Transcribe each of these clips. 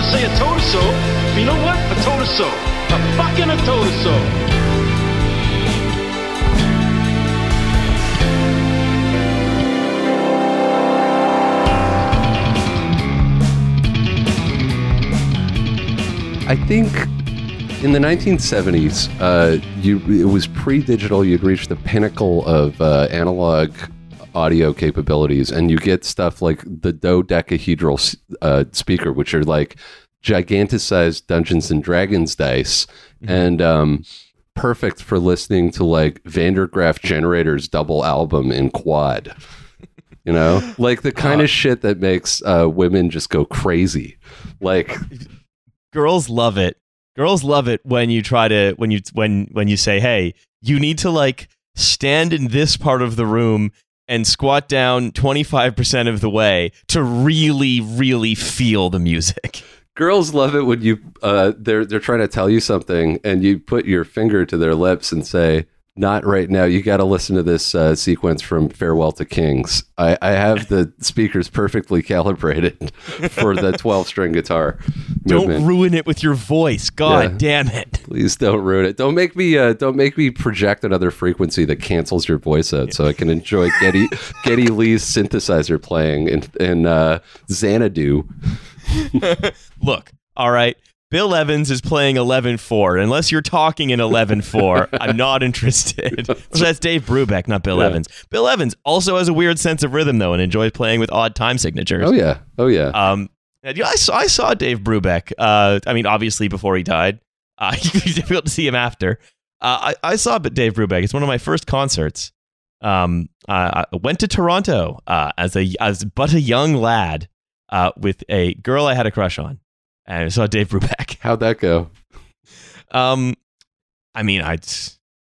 gonna say a toad or so. But you know what? A toad or so. A fucking a toad or so. I think in the 1970s, it was pre-digital. You'd reached the pinnacle of analog audio capabilities, and you get stuff like the dodecahedral speaker, which are like giganticized Dungeons and Dragons dice, mm-hmm. and perfect for listening to like Vandergraaf Generator's double album in quad. You know, like the kind of shit that makes women just go crazy, like. Girls love it. Girls love it when you try to when you say, "Hey, you need to like stand in this part of the room and squat down 25% of the way to really, really feel the music." Girls love it when you they're trying to tell you something and you put your finger to their lips and say, "Not right now. You got to listen to this sequence from Farewell to Kings. I have the speakers perfectly calibrated for the 12-string guitar." Don't ruin it with your voice. God damn it! Please don't ruin it. Don't make me project another frequency that cancels your voice out, so I can enjoy Geddy Lee's synthesizer playing in Xanadu. Look, all right. Bill Evans is playing 11/4. Unless you're talking in 11/4, I'm not interested. So that's Dave Brubeck, not Bill Evans. Bill Evans also has a weird sense of rhythm, though, and enjoys playing with odd time signatures. Oh, yeah. Oh, yeah. I saw Dave Brubeck. Obviously, before he died. You'd be able to see him after. I saw Dave Brubeck. It's one of my first concerts. I went to Toronto as a young lad with a girl I had a crush on. And I saw Dave Brubeck. How'd that go?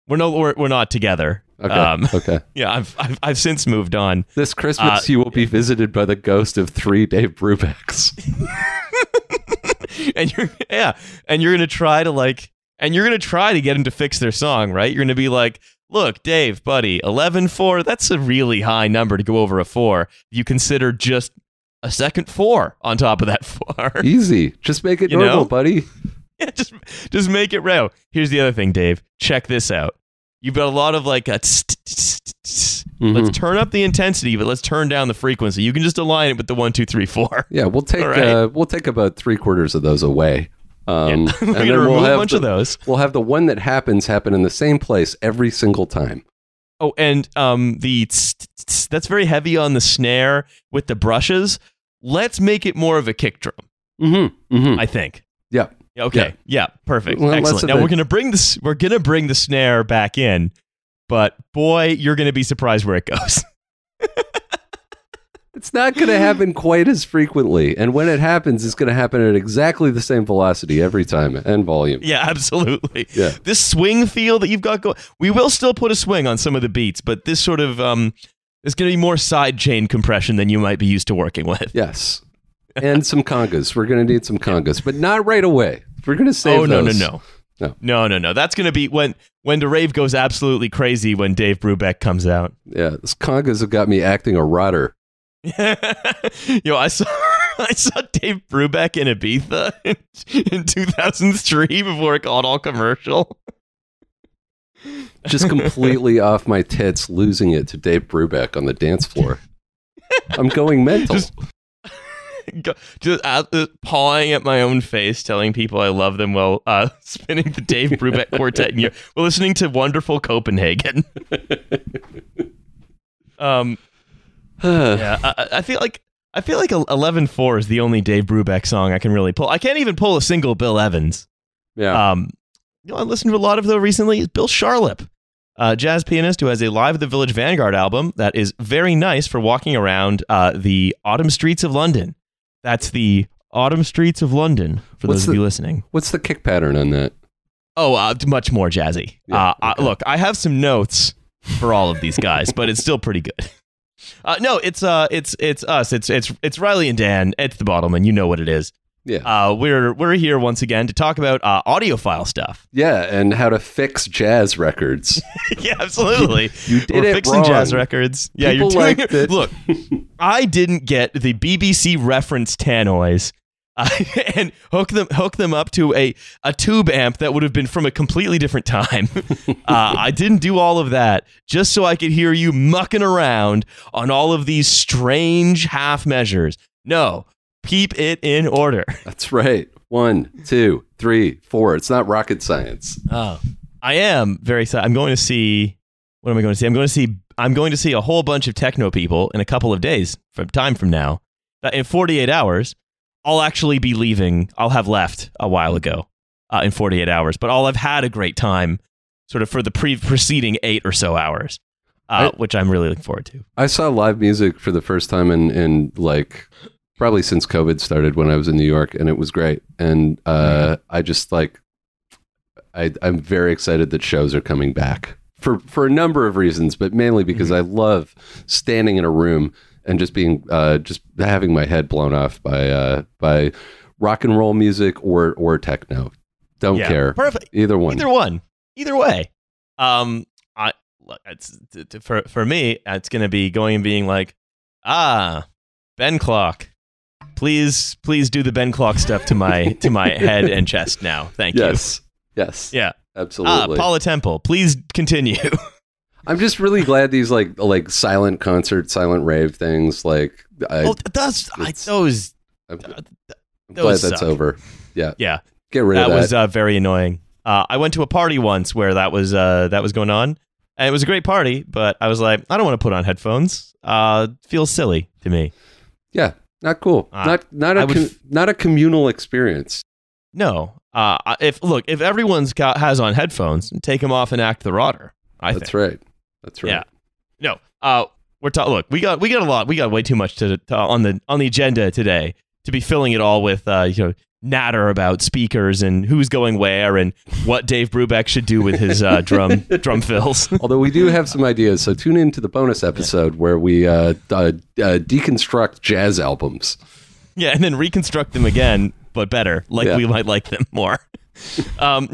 We're not together. Okay. Okay. Yeah, I've since moved on. This Christmas, you will be visited by the ghost of 3 Dave Brubecks. and you're gonna try to get him to fix their song, right? You're gonna be like, "Look, Dave, buddy, 11/4. That's a really high number to go over a 4. You consider just." A second 4 on top of that 4. Easy. Just make it normal, buddy. Yeah, just make it row. Here's the other thing, Dave. Check this out. You've got a lot of like a let's turn up the intensity, but let's turn down the frequency. You can just align it with the 1, 2, 3, 4. Yeah, we'll take about 3/4 of those away. We're gonna remove a bunch of those. We'll have the one that happen in the same place every single time. Oh, and that's very heavy on the snare with the brushes. Let's make it more of a kick drum. Mm-hmm. Mm-hmm. I think. Yeah. Okay. Yeah. Perfect. Well, excellent. Now we're gonna bring the snare back in, but boy, you're gonna be surprised where it goes. It's not gonna happen quite as frequently, and when it happens, it's gonna happen at exactly the same velocity every time and volume. Yeah, absolutely. Yeah. This swing feel that you've got going, we will still put a swing on some of the beats, but this sort of there's going to be more side chain compression than you might be used to working with. Yes. And some congas. We're going to need some congas, but not right away. We're going to save those. No. That's going to be when the rave goes absolutely crazy when Dave Brubeck comes out. Yeah, those congas have got me acting a rotter. Yo, I saw Dave Brubeck in Ibiza in 2003 before it got all commercial. Just completely off my tits, losing it to Dave Brubeck on the dance floor. I'm going mental. Just pawing at my own face, telling people I love them while spinning the Dave Brubeck Quartet. And we're listening to Wonderful Copenhagen. I feel like 11/4 is the only Dave Brubeck song I can really pull. I can't even pull a single Bill Evans. Yeah. I listened to a lot of though recently is Bill Charlap, a jazz pianist who has a Live at the Village Vanguard album that is very nice for walking around the autumn streets of London. That's the autumn streets of London for those of you listening. What's the kick pattern on that? Oh, much more jazzy. Yeah, okay. Look, I have some notes for all of these guys, but it's still pretty good. It's us. It's Riley and Dan. It's the Bottlemen. You know what it is. Yeah, we're here once again to talk about audiophile stuff. Yeah, and how to fix jazz records. Yeah, absolutely. We're fixing jazz records. Yeah, people you're doing it. Look, I didn't get the BBC reference Tannoys and hook them up to a tube amp that would have been from a completely different time. I didn't do all of that just so I could hear you mucking around on all of these strange half measures. No, keep it in order. That's right. 1, 2, 3, 4. It's not rocket science. Oh, I am very excited. I'm going to see. What am I going to see? I'm going to see a whole bunch of techno people in a couple of days from now. In 48 hours, I'll actually be leaving. I'll have left a while ago in 48 hours, but I'll have had a great time sort of for the preceding 8 or so hours, which I'm really looking forward to. I saw live music for the first time in like probably since COVID started when I was in New York, and it was great. And I just like, I'm very excited that shows are coming back. For a number of reasons, but mainly because I love standing in a room and just being just having my head blown off by rock and roll music or techno. Don't care. Perfect. Either one. Either way. For me, it's going to be going and being like, Ben Clark. Please do the Ben Clark stuff to my head and chest now. Thank you. Yes. Yeah. Absolutely. Paula Temple, please continue. I'm just really glad these like silent concert, silent rave things like. I'm glad that's over. Yeah. Yeah. Get rid of that. That was very annoying. I went to a party once where that was going on, and it was a great party, but I was like, I don't want to put on headphones. Feels silly to me. Yeah. Not cool. Not a communal experience. No. If everyone's has on headphones, take them off and act the rotter. That's right. Yeah. No. We got way too much to on the agenda today to be filling it all with natter about speakers and who's going where and what Dave Brubeck should do with his drum fills. Although we do have some ideas, so tune in to the bonus episode where we deconstruct jazz albums. Yeah, and then reconstruct them again. But better, we might like them more. Speaking of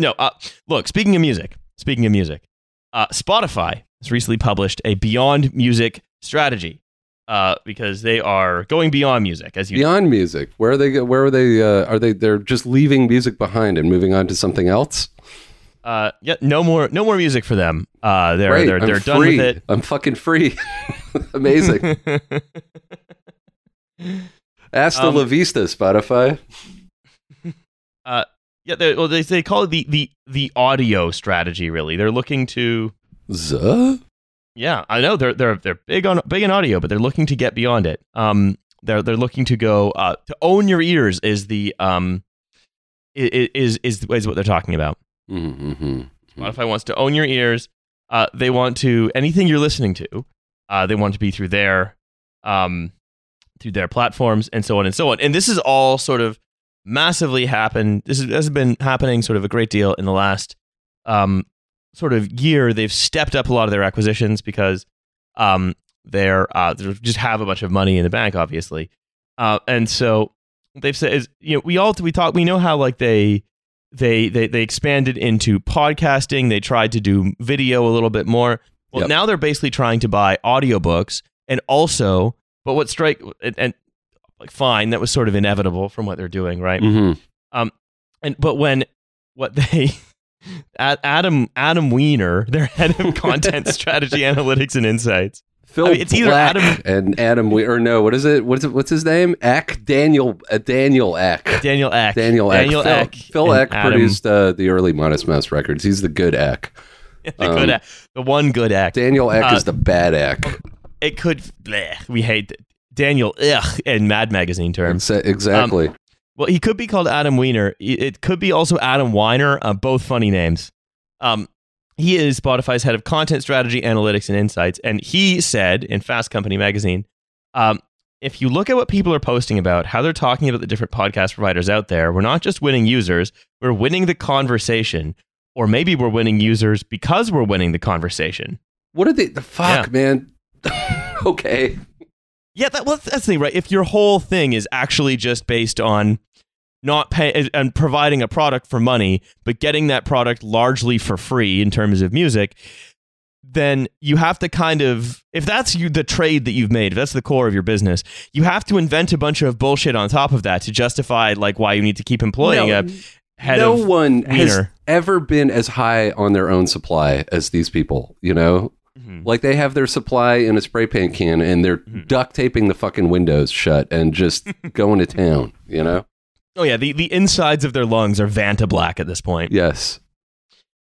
music, Spotify has recently published a Beyond Music strategy because they are going beyond music. Music, where are they? Where are they? They're just leaving music behind and moving on to something else. No more music for them. They're done with it. I'm fucking free. Amazing. Hasta la vista, Spotify. They call it the audio strategy. Really, they're looking to. Zuh? Yeah, I know they're big on audio, but they're looking to get beyond it. They're looking to go to own your ears is the is what they're talking about. Mm-hmm. Spotify wants to own your ears. They want to anything you're listening to. They want to be through their through their platforms and so on and so on. And this is all sort of massively happened. This has been happening sort of a great deal in the last sort of year. They've stepped up a lot of their acquisitions because they just have a bunch of money in the bank, obviously. And so they've said, they expanded into podcasting. They tried to do video a little bit more. Well, now they're basically trying to buy audiobooks and also. But what strike and like fine, that was sort of inevitable from what they're doing, right? Mm-hmm. Adam Weiner, their head of content strategy, analytics, and insights. It's either Adam and Adam Weiner. Or no, what is it? What's his name? Eck. Daniel Eck. Daniel Eck. Daniel Eck. Phil Eck produced the early Modest Mouse records. He's the good Eck. The good Eck. The one good Eck. Daniel Eck is the bad Eck. It could... Bleh, we hate Daniel Eck in Mad Magazine terms. Exactly. Well, he could be called Adam Weiner. It could be also Adam Weiner. Both funny names. He is Spotify's head of content strategy, analytics, and insights. And he said in Fast Company magazine, if you look at what people are posting about, how they're talking about the different podcast providers out there, we're not just winning users, we're winning the conversation. Or maybe we're winning users because we're winning the conversation. What are they... The fuck, man... Okay. Yeah, that's the thing, right? If your whole thing is actually just based on not pay and providing a product for money, but getting that product largely for free in terms of music, then you have to kind of, if that's you, the trade that you've made, if that's the core of your business, you have to invent a bunch of bullshit on top of that to justify like why you need to keep employing a head of Wiener. No one has ever been as high on their own supply as these people, you know? Mm-hmm. Like they have their supply in a spray paint can and they're duct taping the fucking windows shut and just going to town, you know? Oh yeah, the insides of their lungs are Vantablack at this point. Yes.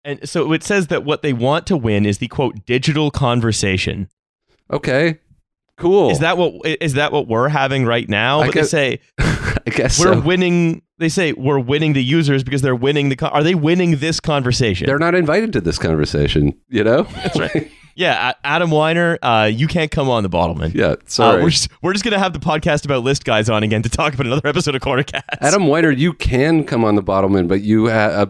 And so it says that what they want to win is the quote digital conversation. Okay. Cool. Is that what we're having right now? But we're winning the users because they're winning are they winning this conversation? They're not invited to this conversation, you know? That's right. Yeah, Adam Weiner, you can't come on the Bottlemen. Yeah, sorry. We're just going to have the podcast about List Guys on again to talk about another episode of Corner Cats. Adam Weiner, you can come on the Bottlemen, but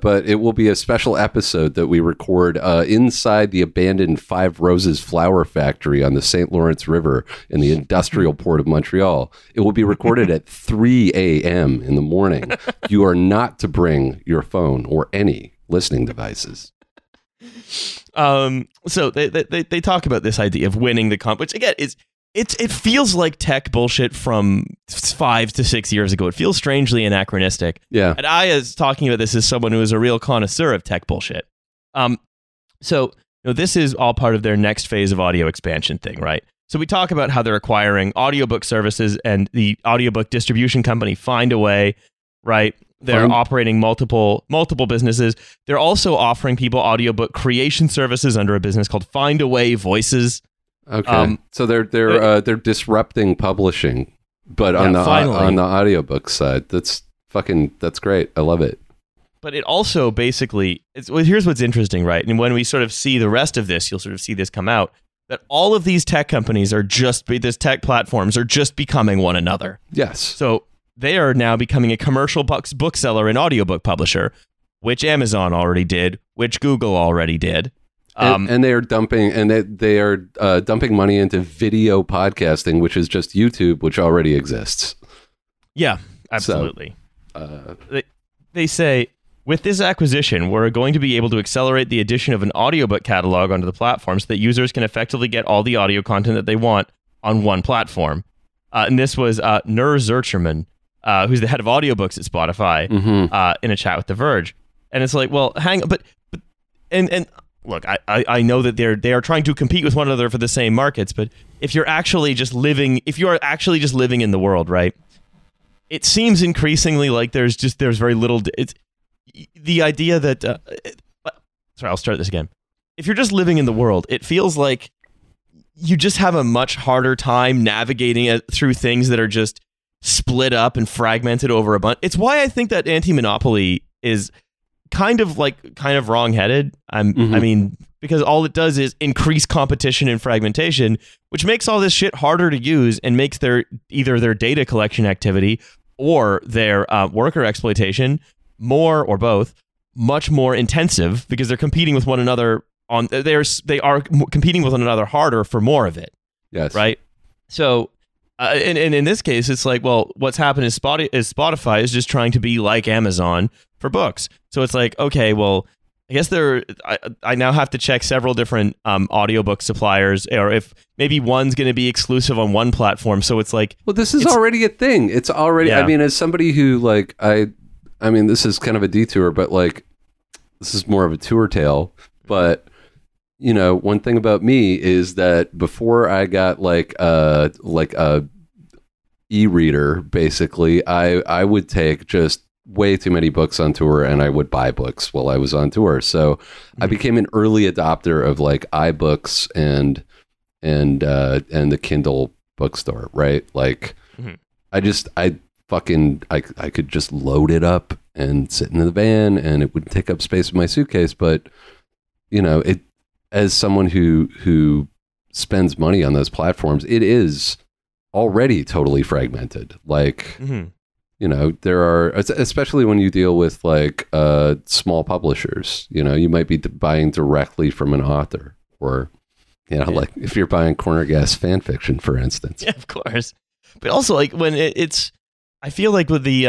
but it will be a special episode that we record inside the abandoned Five Roses Flour Factory on the St. Lawrence River in the industrial port of Montreal. It will be recorded at 3 a.m. in the morning. You are not to bring your phone or any listening devices. So they talk about this idea of winning the comp, which again is it feels like tech bullshit from 5 to 6 years ago. It feels strangely anachronistic. Yeah, and I is talking about this as someone who is a real connoisseur of tech bullshit. So you know, this is all part of their next phase of audio expansion thing, right? So we talk about how they're acquiring audiobook services and the audiobook distribution company Findaway, right? They're operating multiple businesses. They're also offering people audiobook creation services under a business called Findaway Voices. Okay, so they're disrupting publishing, but yeah, on the audiobook side, that's great. I love it. But it also basically here's what's interesting, right? And when we sort of see the rest of this, you'll sort of see this come out that all of these tech companies are these tech platforms are just becoming one another. Yes. So they are now becoming a commercial bookseller and audiobook publisher, which Amazon already did, which Google already did. And they are dumping dumping money into video podcasting, which is just YouTube, which already exists. Yeah, absolutely. So, they say, with this acquisition, we're going to be able to accelerate the addition of an audiobook catalog onto the platform so that users can effectively get all the audio content that they want on one platform. And this was Nur Zurcherman, who's the head of audiobooks at Spotify, in a chat with The Verge. And it's like, well, hang on. But look, I know that they are trying to compete with one another for the same markets. But if you are actually just living in the world, right, it seems increasingly like there's very little. It's the idea that sorry, I'll start this again. If you're just living in the world, it feels like you just have a much harder time navigating through things that are just split up and fragmented over a bunch. It's why I think that anti-monopoly is kind of wrong-headed. I mean, because all it does is increase competition and fragmentation, which makes all this shit harder to use and makes either their data collection activity or their worker exploitation, more or both, much more intensive because they're competing with one another they are competing with one another harder for more of it. Yes. Right. So. And in this case, it's like, well, what's happened is Spotify is just trying to be like Amazon for books. So it's like, okay, well, I guess I now have to check several different audiobook suppliers, or if maybe one's going to be exclusive on one platform. So it's like, well, this is already a thing. It's already, yeah. I mean, as somebody who like, I mean, this is kind of a detour, but like, this is more of a tour tale, but you know, one thing about me is that before I got like a e-reader, basically, I would take just way too many books on tour and I would buy books while I was on tour. So I became an early adopter of like iBooks and the Kindle bookstore, right? Like I could just load it up and sit in the van and it would take up space in my suitcase. But you know, it, as someone who spends money on those platforms, it is already totally fragmented. Like, you know, there are, especially when you deal with like small publishers, you know, you might be buying directly from an author or, you know, like if you're buying Corner Gas fan fiction, for instance. Yeah, of course. But also like when it's, I feel like with the,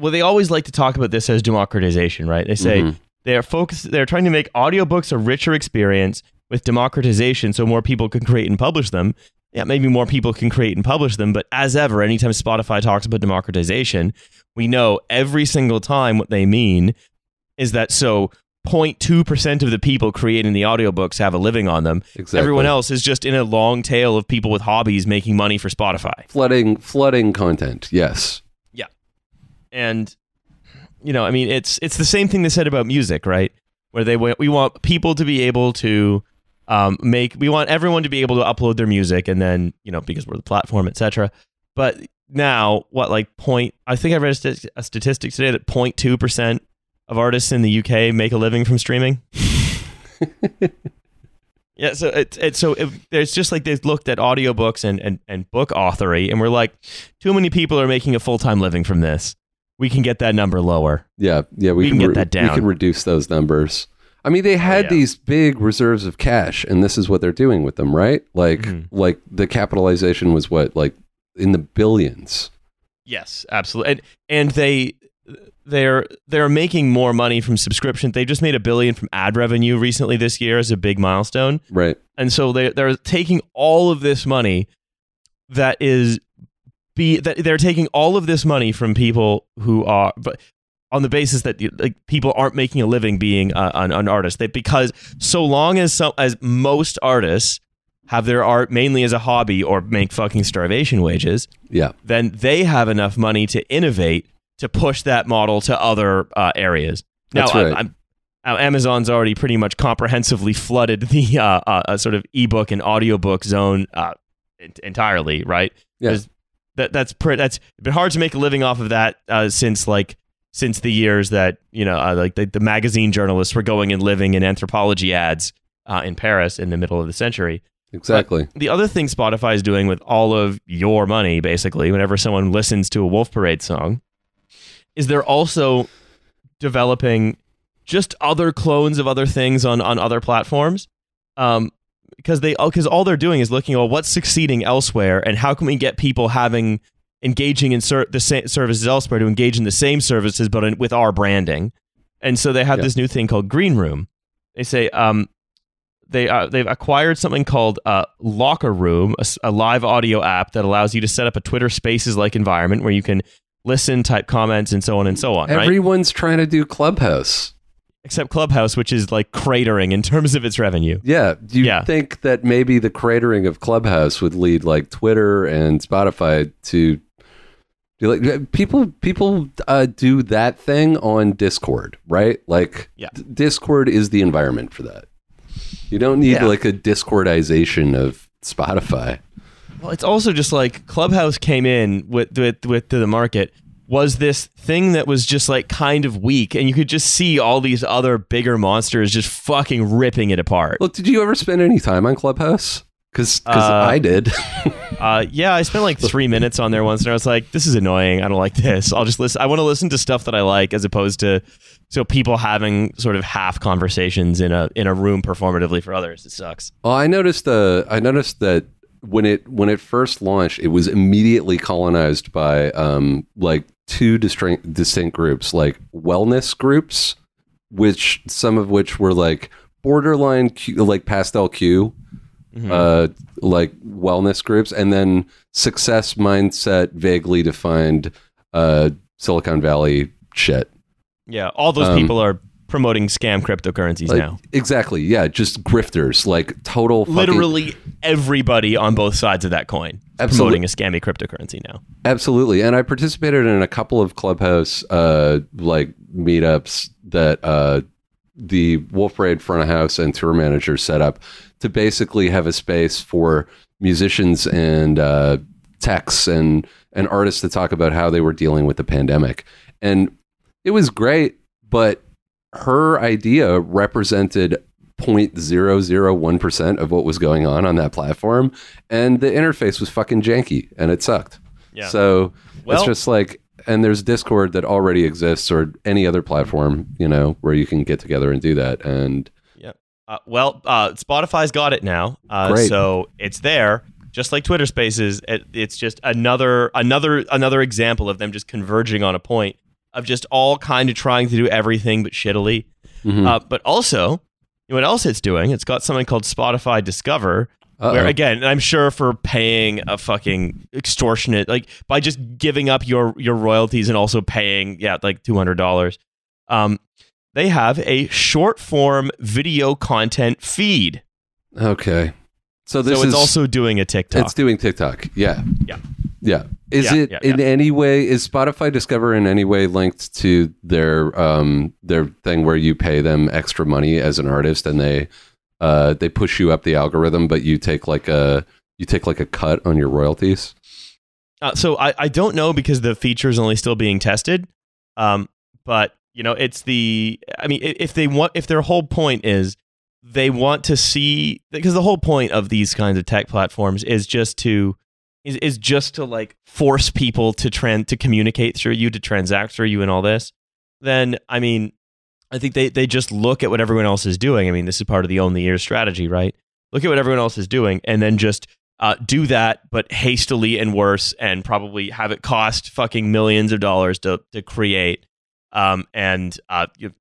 well, they always like to talk about this as democratization, right? They say, They're trying to make audiobooks a richer experience with democratization so more people can create and publish them. Yeah, maybe more people can create and publish them, but as ever, anytime Spotify talks about democratization, we know every single time what they mean is that so 0.2% of the people creating the audiobooks have a living on them. Exactly. Everyone else is just in a long tail of people with hobbies making money for Spotify. Flooding content, yes. Yeah. And, you know, I mean, it's the same thing they said about music, right? Where they went, we want people to be able to we want everyone to be able to upload their music, and then, you know, because we're the platform, etc. But now, I think I read a statistic today that 0.2% of artists in the UK make a living from streaming. Yeah, so there's just like they've looked at audiobooks and book authory, and we're like, too many people are making a full-time living from this. We can get that number lower. Yeah, we can get that down. We can reduce those numbers. I mean, they had these big reserves of cash, and this is what they're doing with them, right? Like the capitalization was in the billions. Yes, absolutely. And they're making more money from subscription. They just made $1 billion from ad revenue recently this year as a big milestone. Right. And so they're taking all of this money they're taking all of this money from people who are, but on the basis that people aren't making a living being an artist. That because so long as most artists have their art mainly as a hobby or make fucking starvation wages, then they have enough money to innovate to push that model to other areas. Now, that's right. Amazon's already pretty much comprehensively flooded the sort of ebook and audiobook zone entirely, right? Yeah. That's been hard to make a living off of that since the years that, you know, the magazine journalists were going and living in anthropology ads in Paris in the middle of the century. Exactly. But the other thing Spotify is doing with all of your money, basically, whenever someone listens to a Wolf Parade song, is they're also developing just other clones of other things on other platforms. Because all they're doing is looking at what's succeeding elsewhere and how can we get people engaging in the same services elsewhere to engage in the same services, but with our branding. And so they have this new thing called Green Room. They say they've acquired something called Locker Room, a live audio app that allows you to set up a Twitter Spaces-like environment where you can listen, type comments, and so on. Everyone's trying to do Clubhouse. Except Clubhouse, which is cratering in terms of its revenue. Yeah. Do you think that maybe the cratering of Clubhouse would lead Twitter and Spotify to... People do that thing on Discord, right? Discord is the environment for that. You don't need a Discordization of Spotify. Well, it's also just Clubhouse came in with to the market was this thing that was just kind of weak, and you could just see all these other bigger monsters just fucking ripping it apart. Look, did you ever spend any time on Clubhouse? Because I did. I spent 3 minutes on there once, and I was like, this is annoying. I don't like this. I'll just listen. I want to listen to stuff that I like, as opposed to people having sort of half conversations in a room performatively for others. It sucks. Well, I noticed that when it first launched, it was immediately colonized by two distinct groups, wellness groups, which some of which were borderline pastel Q. Mm-hmm. Wellness groups, and then success mindset, vaguely defined Silicon Valley shit. Yeah, all those people are promoting scam cryptocurrencies now. Exactly. Yeah, just grifters, total. Literally everybody on both sides of that coin is promoting a scammy cryptocurrency now. Absolutely, and I participated in a couple of Clubhouse meetups that the Wolf Parade front of house and tour manager set up to basically have a space for musicians and techs and artists to talk about how they were dealing with the pandemic. And it was great, but her idea represented 0.001% of what was going on that platform. And the interface was fucking janky, and it sucked. Yeah. So it's just and there's Discord that already exists, or any other platform, you know, where you can get together and do that. And Spotify's got it now, so it's there. Just like Twitter Spaces, it's just another example of them just converging on a point of just all kind of trying to do everything but shittily. Mm-hmm. But also, know what else it's doing? It's got something called Spotify Discover. Uh-oh. Where, again, I'm sure for paying a fucking extortionate, like by just giving up your royalties and also paying, like $200, they have a short form video content feed. Okay. So this it's also doing a TikTok. It's doing TikTok. Yeah. Yeah. Yeah. Is it in any way, is Spotify Discover in any way linked to their thing where you pay them extra money as an artist and they push you up the algorithm, but you take like a cut on your royalties? So I don't know, because the feature is only still being tested. But you know, it's the, I mean, if their whole point is they want to see, because the whole point of these kinds of tech platforms is just to like force people to communicate through you, to transact through you, and all this. Then, I mean, I think they just look at what everyone else is doing. I mean, this is part of the own the ear strategy, right? Look at what everyone else is doing and then just do that, but hastily and worse, and probably have it cost fucking millions of dollars to create and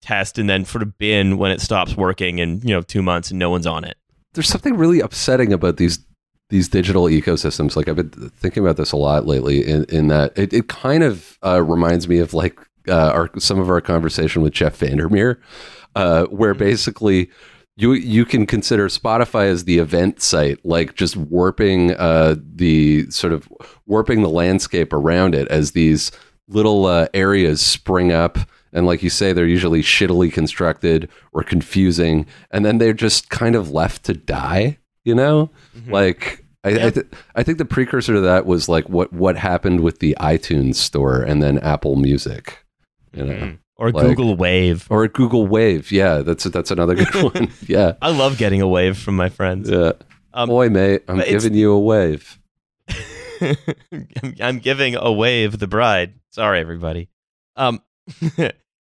test, and then sort of bin when it stops working in 2 months and no one's on it. There's something really upsetting about these digital ecosystems. Like, I've been thinking about this a lot lately in that it kind of reminds me of like, some of our conversation with Jeff Vandermeer, where basically you can consider Spotify as the event site, like just warping the landscape around it as these little areas spring up. And like you say, they're usually shittily constructed or confusing, and then they're just kind of left to die, Mm-hmm. Like, I think the precursor to that was like what happened with the iTunes store and then Apple Music. Or like, Google Wave. Yeah, that's another good one. Yeah, I love getting a wave from my friends. Yeah, boy, mate, I'm giving you a wave. I'm giving a wave the bride. Sorry, everybody.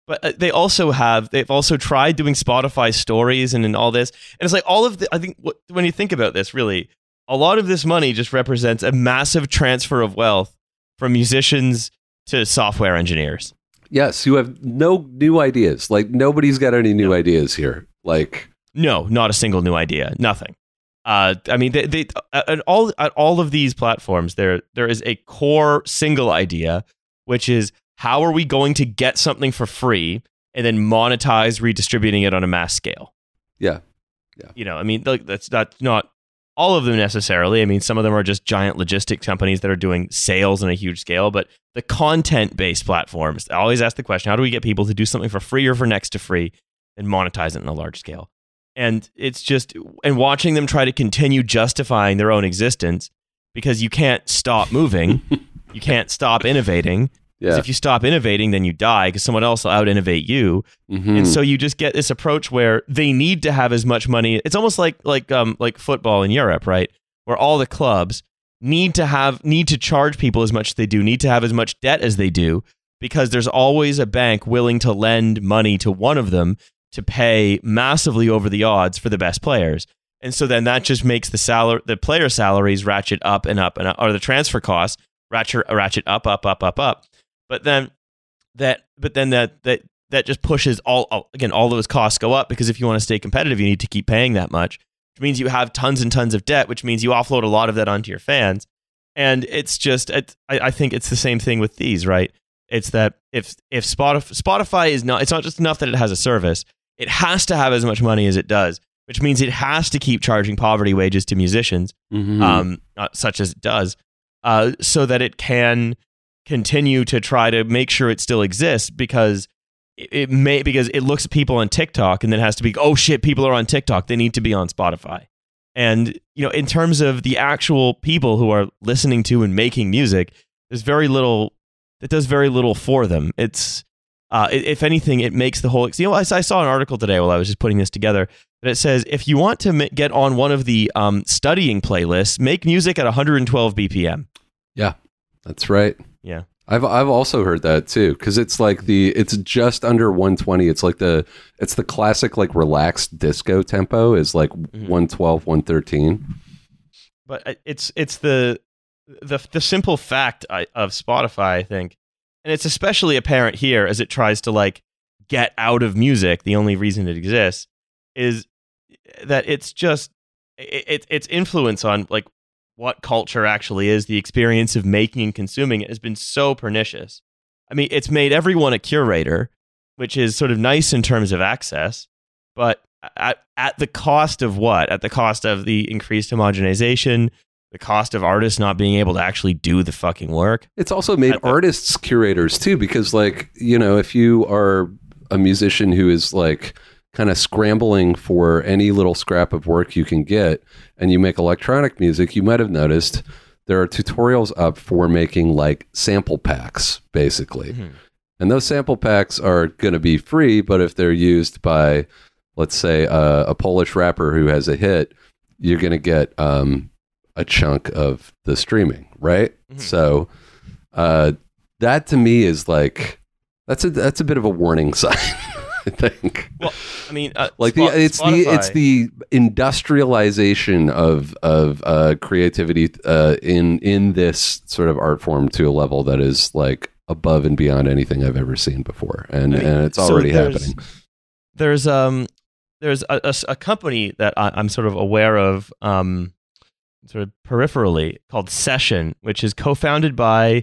But they've also tried doing Spotify stories and all this, and it's like all of the. I think when you think about this, really, a lot of this money just represents a massive transfer of wealth from musicians to software engineers. Yes, who have no new ideas. Like, nobody's got any new ideas here. Like, no, not a single new idea. Nothing. I mean, they at all of these platforms, there is a core single idea, which is how are we going to get something for free and then monetize redistributing it on a mass scale? Yeah, yeah. I mean, like, that's not all of them necessarily. I mean, some of them are just giant logistics companies that are doing sales on a huge scale, but the content-based platforms, I always ask the question, how do we get people to do something for free or for next to free and monetize it on a large scale? And it's just, and watching them try to continue justifying their own existence, because you can't stop moving. You can't stop innovating. Yeah. If you stop innovating, then you die, because someone else will out-innovate you. Mm-hmm. And so you just get this approach where they need to have as much money. It's almost like football in Europe, right? Where all the clubs need to charge people as much as they do, need to have as much debt as they do, because there's always a bank willing to lend money to one of them to pay massively over the odds for the best players. And so then that just makes the player salaries ratchet up and up and up, or the transfer costs ratchet up. But then that just pushes all those costs go up, because if you want to stay competitive, you need to keep paying that much, which means you have tons and tons of debt, which means you offload a lot of that onto your fans. And it's just, I think it's the same thing with these, right? It's that if Spotify is not, it's not just enough that it has a service, it has to have as much money as it does, which means it has to keep charging poverty wages to musicians, mm-hmm. Such as it does, so that it can continue to try to make sure it still exists, because it looks at people on TikTok and then has to be, oh shit, people are on TikTok, they need to be on Spotify. And in terms of the actual people who are listening to and making music, it does very little for them. It's if anything, it makes the whole, I saw an article today while I was just putting this together that it says, if you want to get on one of the studying playlists, make music at 112 BPM. Yeah, that's right. Yeah. I've also heard that too, because it's like it's just under 120. It's like it's the classic like relaxed disco tempo is like mm-hmm. 112, 113. But it's the simple fact of Spotify, I think, and it's especially apparent here as it tries to like get out of music. The only reason it exists is that it's just its influence on like what culture actually is, the experience of making and consuming it, has been so pernicious. I mean, it's made everyone a curator, which is sort of nice in terms of access, but at the cost of what? At the cost of the increased homogenization, the cost of artists not being able to actually do the fucking work. It's also made artists curators too, because like, you know, if you are a musician who is like kind of scrambling for any little scrap of work you can get, and you make electronic music, you might have noticed there are tutorials up for making like sample packs, basically. Mm-hmm. And those sample packs are going to be free, but if they're used by, let's say, a Polish rapper who has a hit, you're going to get a chunk of the streaming, right? Mm-hmm. So that to me is like, that's a bit of a warning sign. I think. Well, I mean, like it's the industrialization of creativity in this sort of art form to a level that is like above and beyond anything I've ever seen before, and it's already happening. There's a company that I'm sort of aware of, sort of peripherally, called Session, which is co-founded by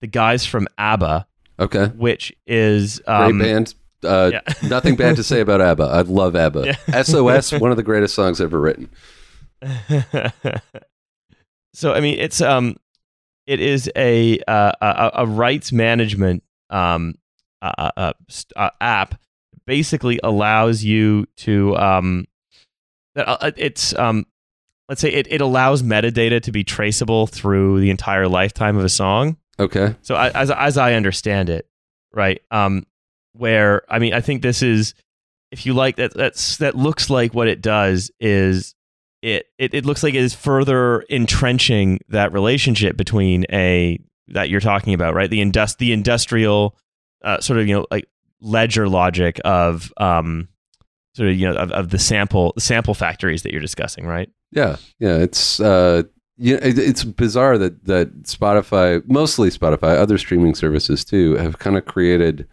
the guys from ABBA. Okay, which is great band. Yeah. Nothing bad to say about ABBA. I love ABBA. Yeah. SOS, one of the greatest songs ever written. So I mean, it's it is a rights management app. Basically, allows you to let's say it allows metadata to be traceable through the entire lifetime of a song. Okay. So as I understand it, right. Where, I mean, I think this is, if you like, that looks like what it does is it looks like it is further entrenching that relationship between that you're talking about, right? The industrial sort of, you know, like ledger logic of sort of, you know, of the sample factories that you're discussing, right? Yeah. Yeah. It's, yeah, it's bizarre that Spotify, mostly Spotify, other streaming services too, have kind of created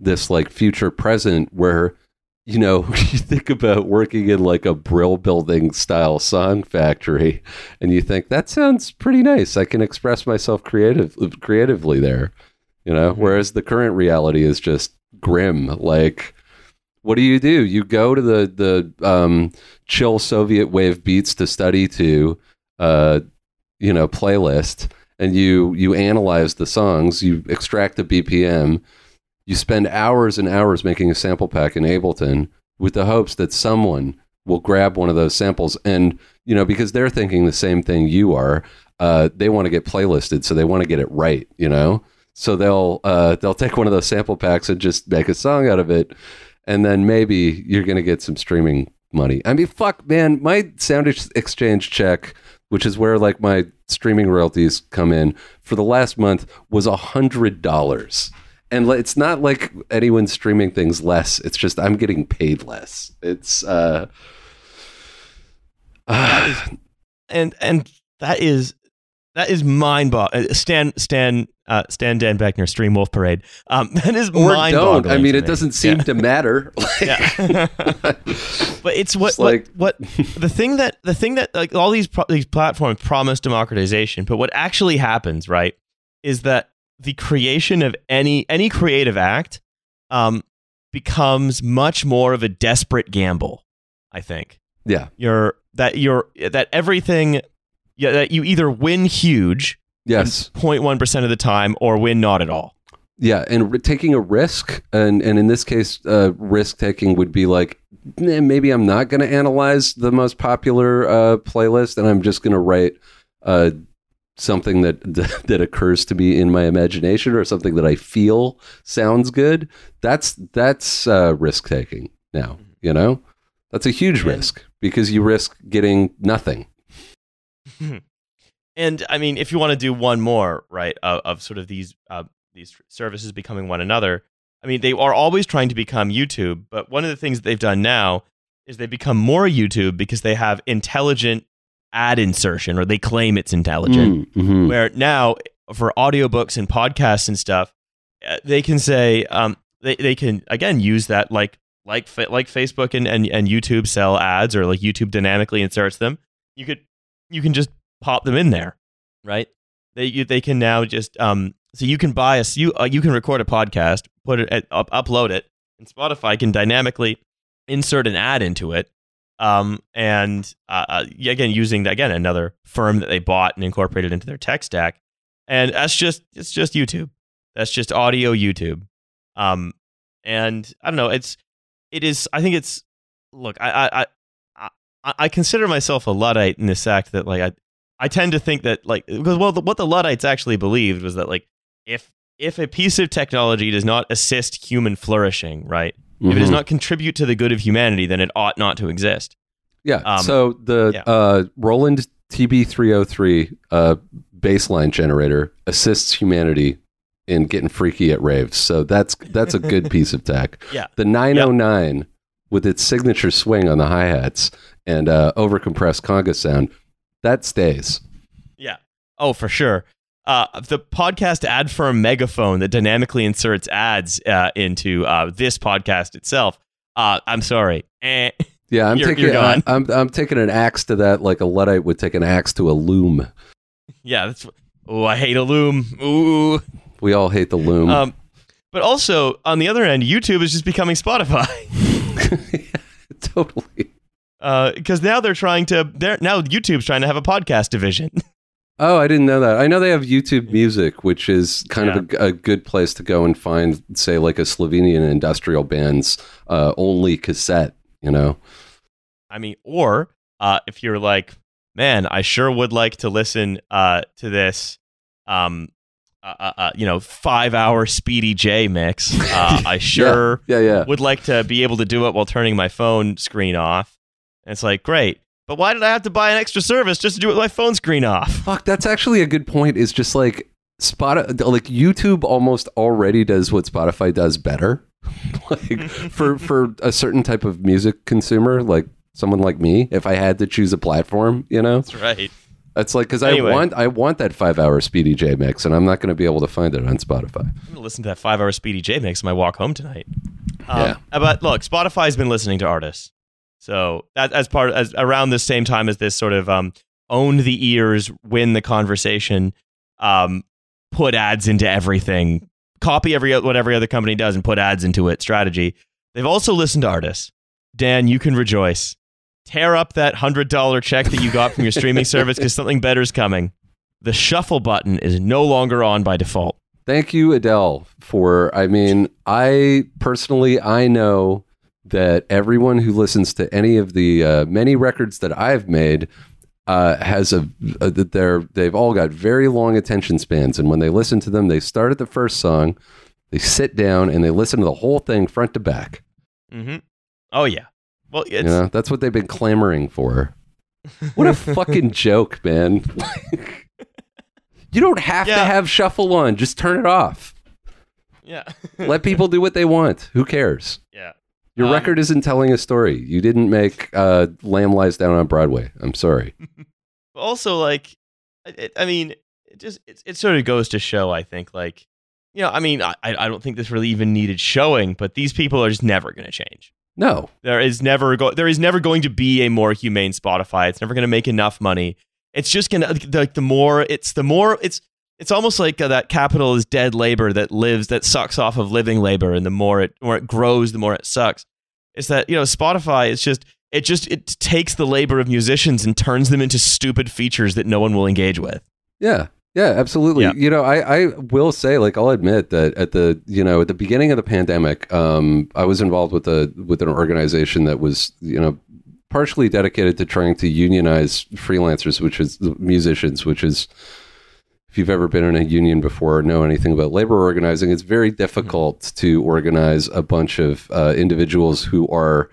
this like future present where, you know, you think about working in like a Brill Building style song factory and you think that sounds pretty nice. I can express myself creatively there, you know, whereas the current reality is just grim. Like, what do? You go to the chill Soviet wave beats to study to, you know, playlist, and you analyze the songs, you extract the BPM, you spend hours and hours making a sample pack in Ableton with the hopes that someone will grab one of those samples. And, you know, because they're thinking the same thing you are, they want to get playlisted. So they want to get it right, you know? So they'll take one of those sample packs and just make a song out of it. And then maybe you're going to get some streaming money. I mean, fuck, man, my Sound Exchange check, which is where like my streaming royalties come in, for the last month was $100. And it's not like anyone's streaming things less. It's just I'm getting paid less. It's and that is mind-boggling. Stan Dan Beckner, stream Wolf Parade. That is mind-boggling. I mean, it doesn't seem to matter. Like, yeah. But it's the thing that like all these platforms promise democratization, but what actually happens, right, is that the creation of any creative act becomes much more of a desperate gamble, I think. Yeah. That you either win huge, yes, 0.1% of the time, or win not at all. Yeah, and taking a risk, and in this case, risk taking would be like, maybe I'm not going to analyze the most popular playlist, and I'm just going to write something that occurs to me in my imagination, or something that I feel sounds good. That's risk taking now, you know, that's a huge risk, because you risk getting nothing. And I mean, if you want to do one more, right, of sort of these services becoming one another, I mean, they are always trying to become YouTube, but one of the things that they've done now is they become more YouTube because they have intelligent ad insertion, or they claim it's intelligent, where now for audiobooks and podcasts and stuff, they can say, they can again use that like like Facebook and YouTube sell ads, or like YouTube dynamically inserts them, you can just pop them in there, right? They can now just so you can buy you can record a podcast, put it upload it, and Spotify can dynamically insert an ad into it. Again, using another firm that they bought and incorporated into their tech stack, and it's just YouTube. That's just audio YouTube. And I don't know. It is. I think it's. Look, I consider myself a Luddite in this act that like I tend to think that like what the Luddites actually believed was that like if a piece of technology does not assist human flourishing, right? If it does not contribute to the good of humanity, then it ought not to exist. Yeah. Roland TB303 baseline generator assists humanity in getting freaky at raves. So that's a good piece of tech. Yeah. The 909 with its signature swing on the hi-hats and overcompressed conga sound, that stays. Yeah. Oh, for sure. The podcast ad firm Megaphone that dynamically inserts ads into this podcast itself. I'm sorry. Yeah, I'm taking an axe to that, like a Luddite would take an axe to a loom. Yeah, I hate a loom. Ooh, we all hate the loom. But also on the other end, YouTube is just becoming Spotify. Yeah, totally. Because now YouTube's trying to have a podcast division. Oh, I didn't know that. I know they have YouTube Music, which is kind of a good place to go and find, say, like a Slovenian industrial band's only cassette, you know? I mean, or if you're like, man, I sure would like to listen to this, 5-hour Speedy J mix. I sure would like to be able to do it while turning my phone screen off. And it's like, great. But why did I have to buy an extra service just to do it with my phone screen off? Fuck, that's actually a good point. It's just like YouTube almost already does what Spotify does better. Like for a certain type of music consumer, like someone like me, if I had to choose a platform, you know? That's right. That's like, because anyway. I want that 5-hour Speedy J mix, and I'm not going to be able to find it on Spotify. I'm going to listen to that 5-hour Speedy J mix on my walk home tonight. But look, Spotify's been listening to artists. So that as around the same time as this sort of own the ears, win the conversation, put ads into everything, copy what every other company does and put ads into it strategy. They've also listened to artists. Dan, you can rejoice. Tear up that $100 check that you got from your streaming service because something better is coming. The shuffle button is no longer on by default. Thank you, Adele, I know that everyone who listens to any of the many records that I've made has they've all got very long attention spans. And when they listen to them, they start at the first song, they sit down and they listen to the whole thing front to back. Mm-hmm. Oh yeah. Well, that's what they've been clamoring for. What a fucking joke, man. You don't have to have shuffle on, just turn it off. Yeah. Let people do what they want. Who cares? Yeah. Your record isn't telling a story. You didn't make Lamb Lies Down on Broadway. I'm sorry. Also, like, it sort of goes to show, I think, like, you know, I mean, I don't think this really even needed showing, but these people are just never going to change. No. There is never going to be a more humane Spotify. It's never going to make enough money. It's just going to, like, it's almost like that capital is dead labor that sucks off of living labor, and the more it grows, the more it sucks. It's that, you know, Spotify is it takes the labor of musicians and turns them into stupid features that no one will engage with. Yeah. Yeah, absolutely. Yeah. You know, I will say, like, I'll admit that at the beginning of the pandemic, I was involved with an organization that was, you know, partially dedicated to trying to unionize freelancers, which is musicians, which is, if you've ever been in a union before or know anything about labor organizing, it's very difficult to organize a bunch of individuals who are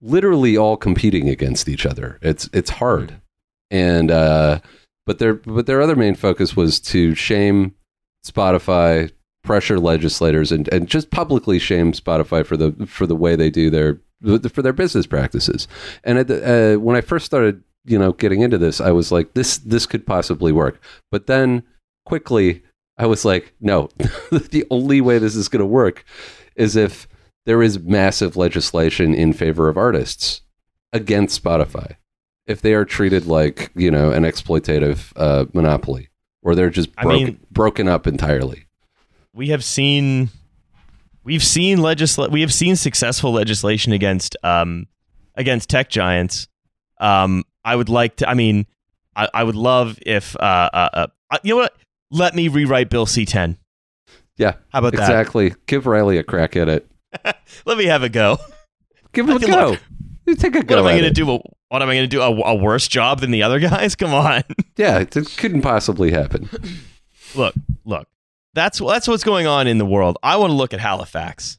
literally all competing against each other. It's hard. And but their other main focus was to shame Spotify, pressure legislators, and just publicly shame Spotify for the way they do their business practices. And when I first started, you know, getting into this, I was like, this could possibly work. But then quickly I was like, no, the only way this is going to work is if there is massive legislation in favor of artists against Spotify if they are treated like, you know, an exploitative monopoly, or they're just broken up entirely. We have seen successful legislation against tech giants. I would love if you know what? Let me rewrite Bill C-10. Yeah. How about that? Exactly. Give Riley a crack at it. Let me have a go. Give him a go. Like, you take a go. What am I going to do? A worse job than the other guys? Come on. Yeah, it couldn't possibly happen. Look. That's what's going on in the world. I want to look at Halifax.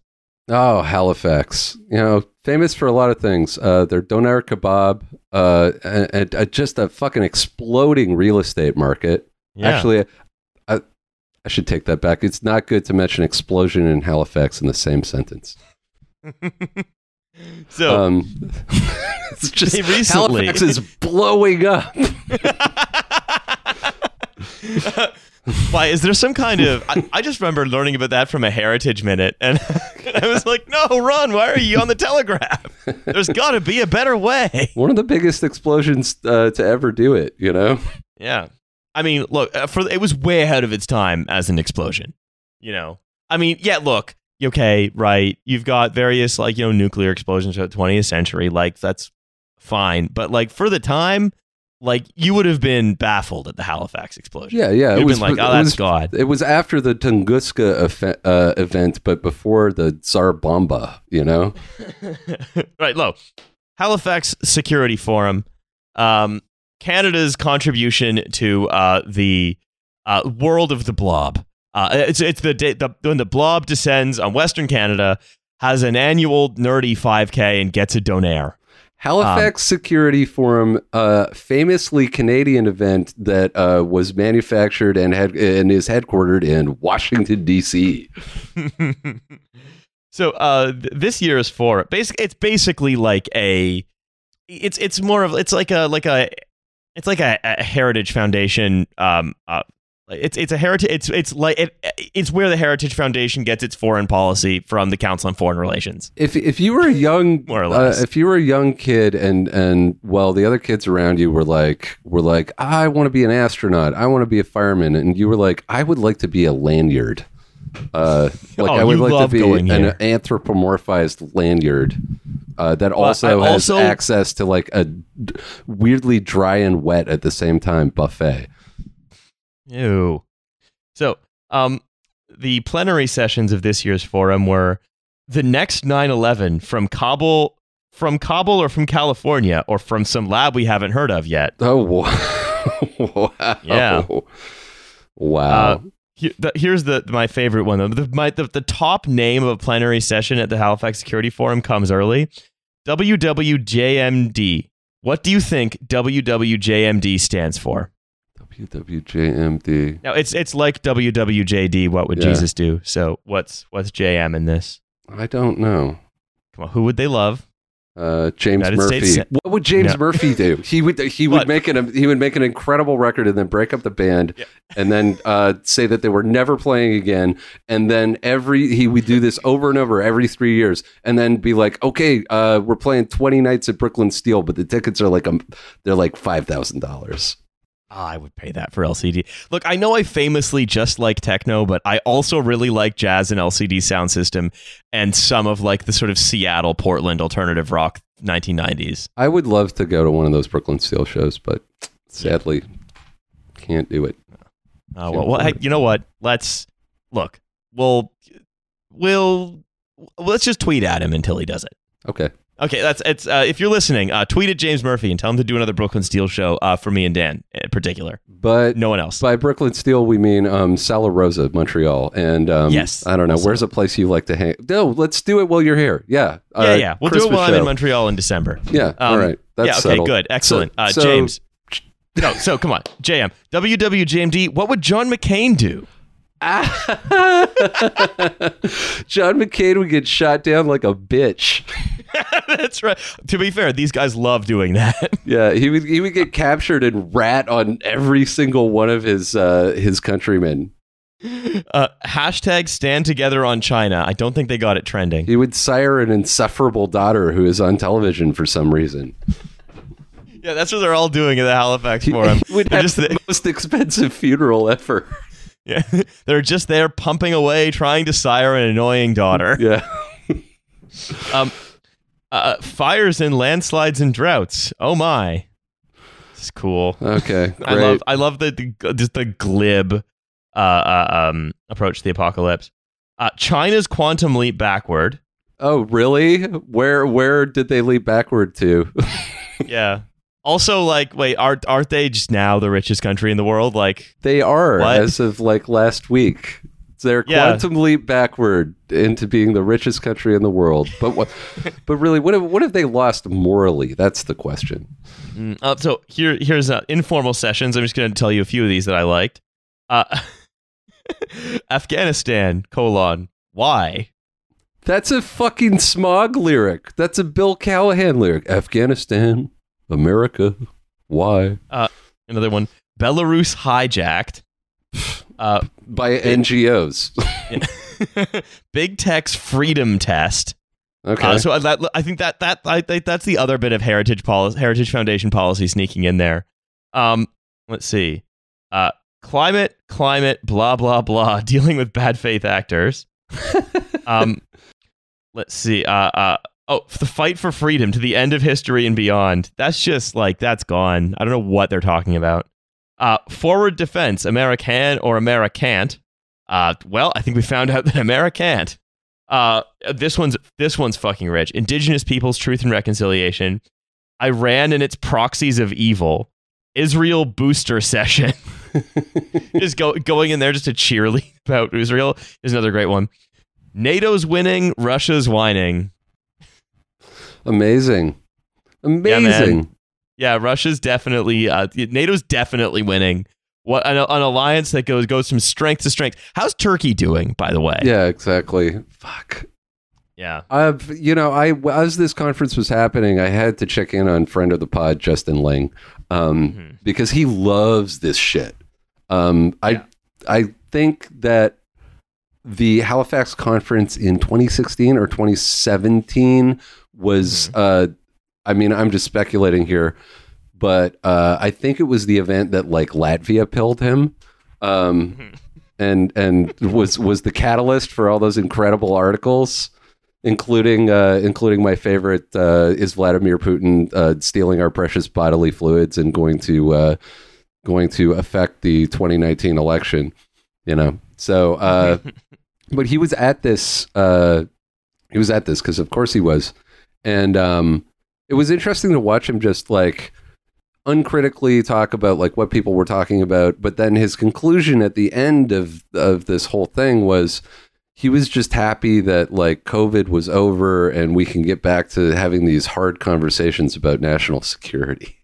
Oh, Halifax. You know, famous for a lot of things. Their doner kebab, and just a fucking exploding real estate market. Yeah. Actually, I should take that back. It's not good to mention explosion in Halifax in the same sentence. So it's just recently, Halifax is blowing up. Why is there some kind of? I just remember learning about that from a Heritage Minute, and I was like, "No, Ron, why are you on the Telegraph? There's got to be a better way." One of the biggest explosions to ever do it, you know? Yeah. I mean, look, it was way ahead of its time as an explosion, you know? I mean, yeah, look, okay, right. You've got various, like, you know, nuclear explosions of the 20th century. Like, that's fine. But, like, for the time, like, you would have been baffled at the Halifax explosion. Yeah, yeah. It was been like, oh, that's God. It was after the Tunguska event, but before the Tsar Bomba, you know? Right, low. Halifax Security Forum. Canada's contribution to the world of the blob. It's the day when the blob descends on Western Canada, has an annual nerdy 5K and gets a donaire. Halifax Security Forum, famously Canadian event that was manufactured and is headquartered in Washington, D.C. So this year's forum, it's basically like a, it's more of, it's like a Heritage Foundation. It's where the Heritage Foundation gets its foreign policy from the Council on Foreign Relations. If you were a young, more or less, if you were a young kid and well, the other kids around you were like, I want to be an astronaut, I want to be a fireman, and you were like, I would like to be a lanyard. I would like to be an anthropomorphized lanyard that also has access to like a weirdly dry and wet at the same time buffet. Ew. So, the plenary sessions of this year's forum were the next 9/11 from Kabul or from California or from some lab we haven't heard of yet. Oh, wow. Yeah. Wow. Here's my favorite one, though. The top name of a plenary session at the Halifax Security Forum comes early. WWJMD. What do you think WWJMD stands for? WWJMD. Now it's like WWJD. What would Jesus do? So what's JM in this? I don't know. Come on, who would they love? James Murphy. What would James Murphy do? He would make an incredible record and then break up the band and then say that they were never playing again, and then he would do this over and over every 3 years and then be like, okay, we're playing 20 nights at Brooklyn Steel, but the tickets are like they're like $5,000. I would pay that for LCD. Look, I know I famously just like techno, but I also really like jazz and LCD sound system and some of like the sort of Seattle, Portland alternative rock 1990s. I would love to go to one of those Brooklyn Steel shows, but sadly can't do it. Oh, well, hey, you know what? Let's just tweet at him until he does it. Okay. Okay, if you're listening, tweet at James Murphy and tell him to do another Brooklyn Steel show for me and Dan in particular. But no one else. By Brooklyn Steel, we mean Sala Rosa, Montreal. And yes, I don't know. Also. Where's a place you like to hang? No, let's do it while you're here. Yeah. Yeah. We'll Christmas do it while show. I'm in Montreal in December. Yeah. All right. That's yeah. Okay. Settled. Good. Excellent. So, James. No. So come on, JM. WWJMD. What would John McCain do? John McCain would get shot down like a bitch. That's right. To be fair, these guys love doing that. Yeah, he would get captured and rat on every single one of his countrymen. Hashtag stand together on China. I don't think they got it trending. He would sire an insufferable daughter who is on television for some reason. Yeah, that's what they're all doing at the Halifax Forum. He would have the most expensive funeral ever. Yeah, they're just there pumping away, trying to sire an annoying daughter. Yeah. Fires and landslides and droughts. Oh my, it's cool. Okay, great. I love the glib approach to the apocalypse. China's quantum leap backward. Oh really? Where did they leap backward to? Yeah. Also, like, wait, aren't they just now the richest country in the world? Like, they are, what? As of like last week. They're quantum leap backward into being the richest country in the world. But really, what have they lost morally? That's the question. So here's informal sessions. I'm just going to tell you a few of these that I liked. Afghanistan, : why? That's a fucking Smog lyric. That's a Bill Callahan lyric. Afghanistan, America, why? Another one. Belarus hijacked. By NGOs. Big Tech's freedom test. Okay. So I think that's the other bit of Heritage Foundation policy sneaking in there. Let's see. Climate, blah, blah, blah. Dealing with bad faith actors. Let's see. The fight for freedom to the end of history and beyond. That's just like, that's gone. I don't know what they're talking about. Forward defense, American or American't. Well, I think we found out that American't. This one's fucking rich. Indigenous peoples, truth and reconciliation. Iran and its proxies of evil. Israel booster session. Just going in there just to cheerlead about Israel is another great one. NATO's winning, Russia's whining. Amazing. Yeah, Russia's definitely NATO's definitely winning. What an alliance that goes from strength to strength. How's Turkey doing, by the way? Yeah, exactly. Fuck. Yeah. As this conference was happening, I had to check in on friend of the pod, Justin Lang, because he loves this shit. I think that the Halifax conference in 2016 or 2017 was I'm just speculating here, but I think it was the event that like Latvia pilled him, and was the catalyst for all those incredible articles, including my favorite is Vladimir Putin stealing our precious bodily fluids and going to affect the 2019 election, you know. So, but he was at this. He was at this because, of course, he was, and it was interesting to watch him just like uncritically talk about like what people were talking about. But then his conclusion at the end of this whole thing was he was just happy that like COVID was over and we can get back to having these hard conversations about national security.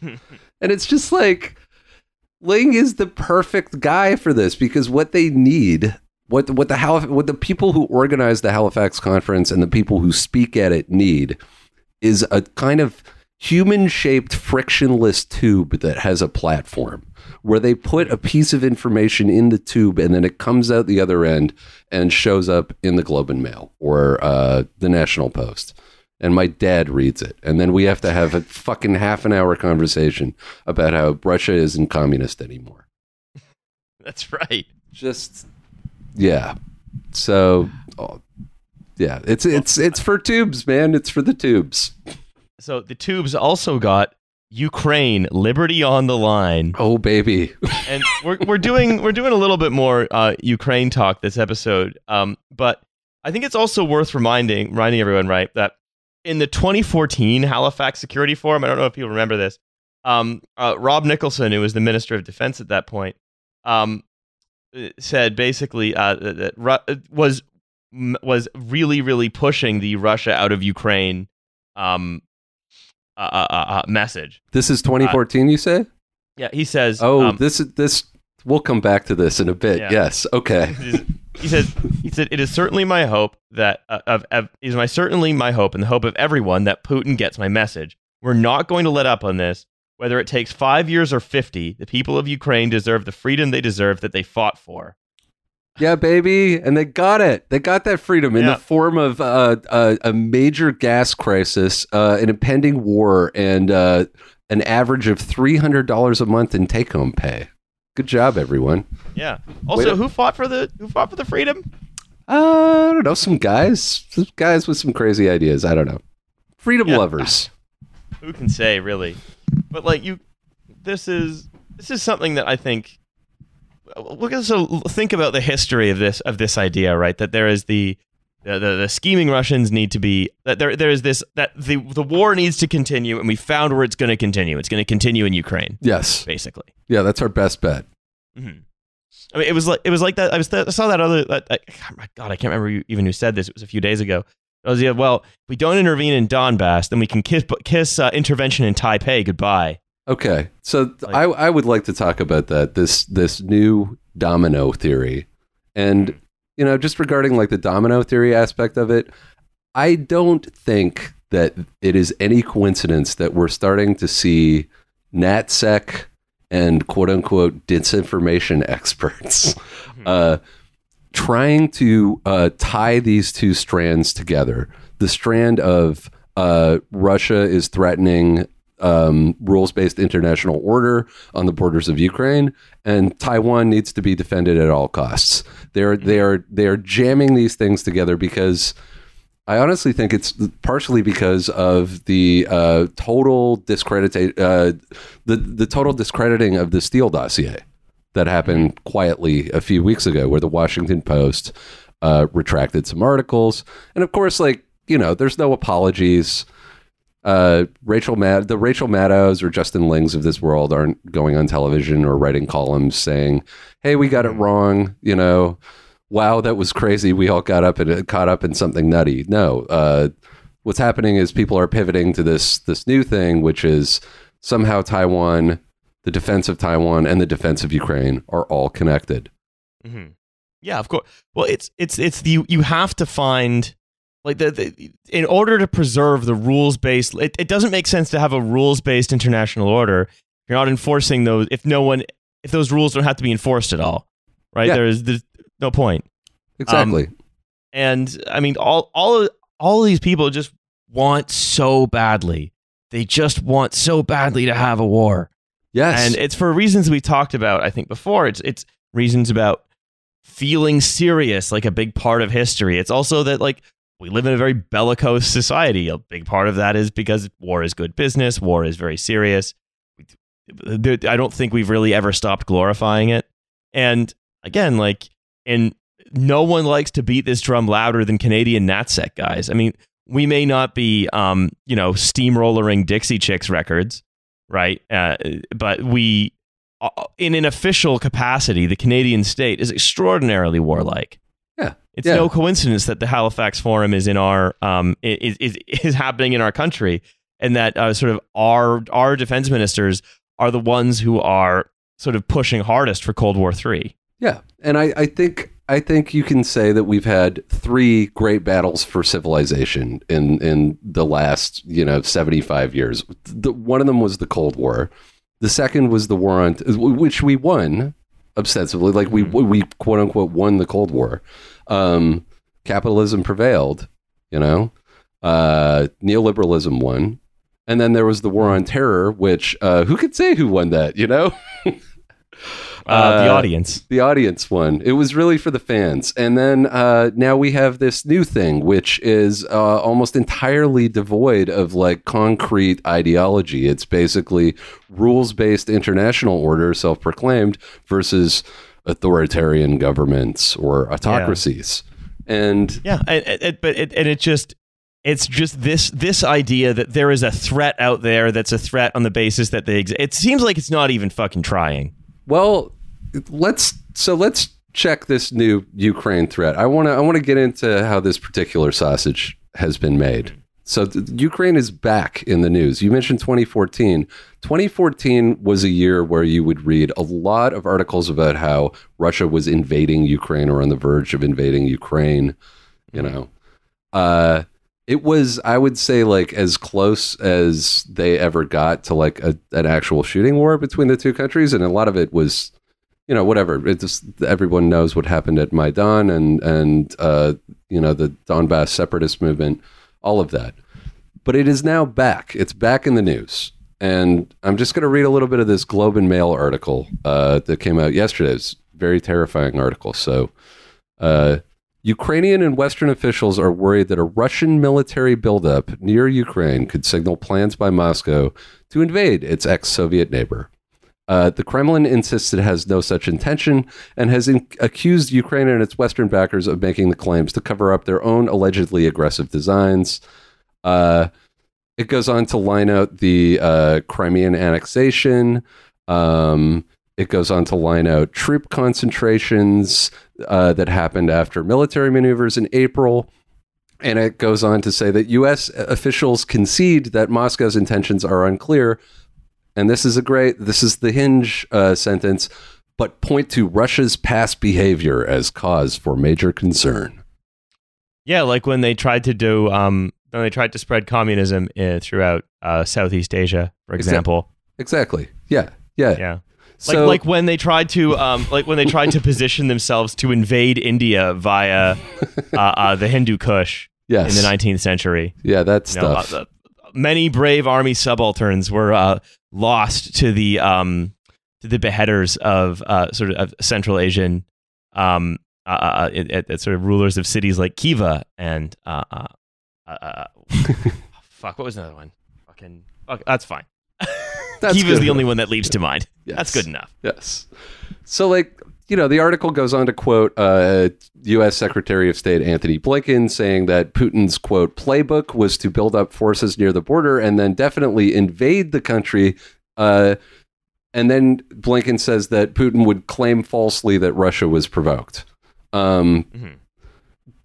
And it's just like Ling is the perfect guy for this, because what they need, what the people who organize the Halifax conference and the people who speak at it need, is a kind of human-shaped, frictionless tube that has a platform where they put a piece of information in the tube and then it comes out the other end and shows up in the Globe and Mail or the National Post. And my dad reads it. And then we have to have a fucking half an hour conversation about how Russia isn't communist anymore. That's right. Just, yeah. So... Oh. Yeah, it's for tubes, man. It's for the tubes. So the tubes also got Ukraine, liberty on the line. Oh baby. And we're doing a little bit more Ukraine talk this episode. But I think it's also worth reminding everyone, right, that in the 2014 Halifax Security Forum, I don't know if people remember this. Rob Nicholson, who was the Minister of Defense at that point, said basically that was really, really pushing the Russia out of Ukraine message. This is 2014, you say? Yeah, he says... Oh, this we'll come back to this in a bit. Yeah. Yes, okay. He said, it is certainly my hope that... certainly my hope and the hope of everyone that Putin gets my message. We're not going to let up on this. Whether it takes 5 years or 50, the people of Ukraine deserve the freedom they deserve that they fought for. Yeah, baby. And they got it. They got that freedom in the form of a major gas crisis, an impending war, and an average of $300 a month in take-home pay. Good job, everyone. Yeah. Also, who fought for the freedom? I don't know. Some guys with some crazy ideas. I don't know. Freedom lovers. Who can say, really? But like this is something that I think. Look, think about the history of this idea, right? That there is the scheming Russians need to be that there is this that the war needs to continue, and we found where it's going to continue. It's going to continue in Ukraine. Yes, basically. Yeah, that's our best bet. Mm-hmm. I mean, it was like that. I saw that other. I can't remember even who said this. It was a few days ago. I was if we don't intervene in Donbass, then we can kiss intervention in Taipei goodbye. Okay, so I would like to talk about that this new domino theory, and just regarding like the domino theory aspect of it, I don't think that it is any coincidence that we're starting to see NatSec and quote unquote disinformation experts trying to tie these two strands together. The strand of Russia is threatening. Rules-based international order on the borders of Ukraine, and Taiwan needs to be defended at all costs. They are jamming these things together because I honestly think it's partially because of the total discrediting of the Steele dossier that happened quietly a few weeks ago, where the Washington Post retracted some articles, and of course, there's no apologies. The Rachel Maddows or Justin Lings of this world aren't going on television or writing columns saying, "Hey, we got it wrong." Wow, that was crazy. We all caught up in something nutty. No, what's happening is people are pivoting to this new thing, which is somehow Taiwan, the defense of Taiwan, and the defense of Ukraine are all connected. Mm-hmm. Yeah, of course. Well, you have to find. Like in order to preserve the rules-based, it doesn't make sense to have a rules-based international order. You're not enforcing those if those rules don't have to be enforced at all, right? Yeah. There's no point. Exactly. And I mean, all of these people just want so badly. They just want so badly to have a war. Yes, and it's for reasons we talked about. I think before it's reasons about feeling serious, like a big part of history. It's also that we live in a very bellicose society. A big part of that is because war is good business. War is very serious. I don't think we've really ever stopped glorifying it. And again, and no one likes to beat this drum louder than Canadian NatSec guys. I mean, we may not be, steamrollering Dixie Chicks records, right? But we, in an official capacity, the Canadian state is extraordinarily warlike. It's no coincidence that the Halifax Forum is in our is happening in our country, and that sort of our defense ministers are the ones who are sort of pushing hardest for Cold War III. Yeah, and I think you can say that we've had three great battles for civilization in the last 75 years. One of them was the Cold War. The second was the war on which we won ostensibly, we quote unquote won the Cold War. Capitalism prevailed, neoliberalism won. And then there was the war on terror, which, who could say who won that, the audience won. It was really for the fans. And then, now we have this new thing, which is, almost entirely devoid of concrete ideology. It's basically rules-based international order, self-proclaimed versus authoritarian governments or autocracies. Yeah. It's just this idea that there is a threat out there that's a threat on the basis that they exist. It seems like it's not even fucking trying. Well, let's check this new Ukraine threat. I want to get into how this particular sausage has been made. So Ukraine is back in the news. You mentioned 2014. 2014 was a year where you would read a lot of articles about how Russia was invading Ukraine or on the verge of invading Ukraine. It was, I would say, as close as they ever got to an actual shooting war between the two countries. And a lot of it was you know, whatever. It just, everyone knows what happened at Maidan and you know, the Donbass separatist movement, all of that. But it is now back. It's back in the news. And I'm just going to read a little bit of this Globe and Mail article that came out yesterday. It's a very terrifying article. So, Ukrainian and Western officials are worried that a Russian military buildup near Ukraine could signal plans by Moscow to invade its ex-Soviet neighbor. The Kremlin insists it has no such intention and has accused Ukraine and its Western backers of making the claims to cover up their own allegedly aggressive designs. It goes on to line out the Crimean annexation. It goes on to line out troop concentrations that happened after military maneuvers in April. And it goes on to say that U.S. officials concede that Moscow's intentions are unclear. And this is a great, this is the Hinge sentence, but point to Russia's past behavior as cause for major concern. Yeah, like when they tried to do... And they tried to spread communism throughout Southeast Asia, for example. Exactly. Yeah. So, like when they tried to position themselves to invade India via the Hindu Kush in the 19th century. Yeah, that's stuff. Many brave army subalterns were lost to the beheaders of sort of Central Asian at sort of rulers of cities like Kiva and. What was another one? Okay, that's fine. Kiva's the only one that leaps to mind. Yes. That's good enough. Yes. So, like, you know, the article goes on to quote U.S. Secretary of State Anthony Blinken saying that Putin's, quote, playbook was to build up forces near the border and then definitely invade the country. And then Blinken says that Putin would claim falsely that Russia was provoked. So,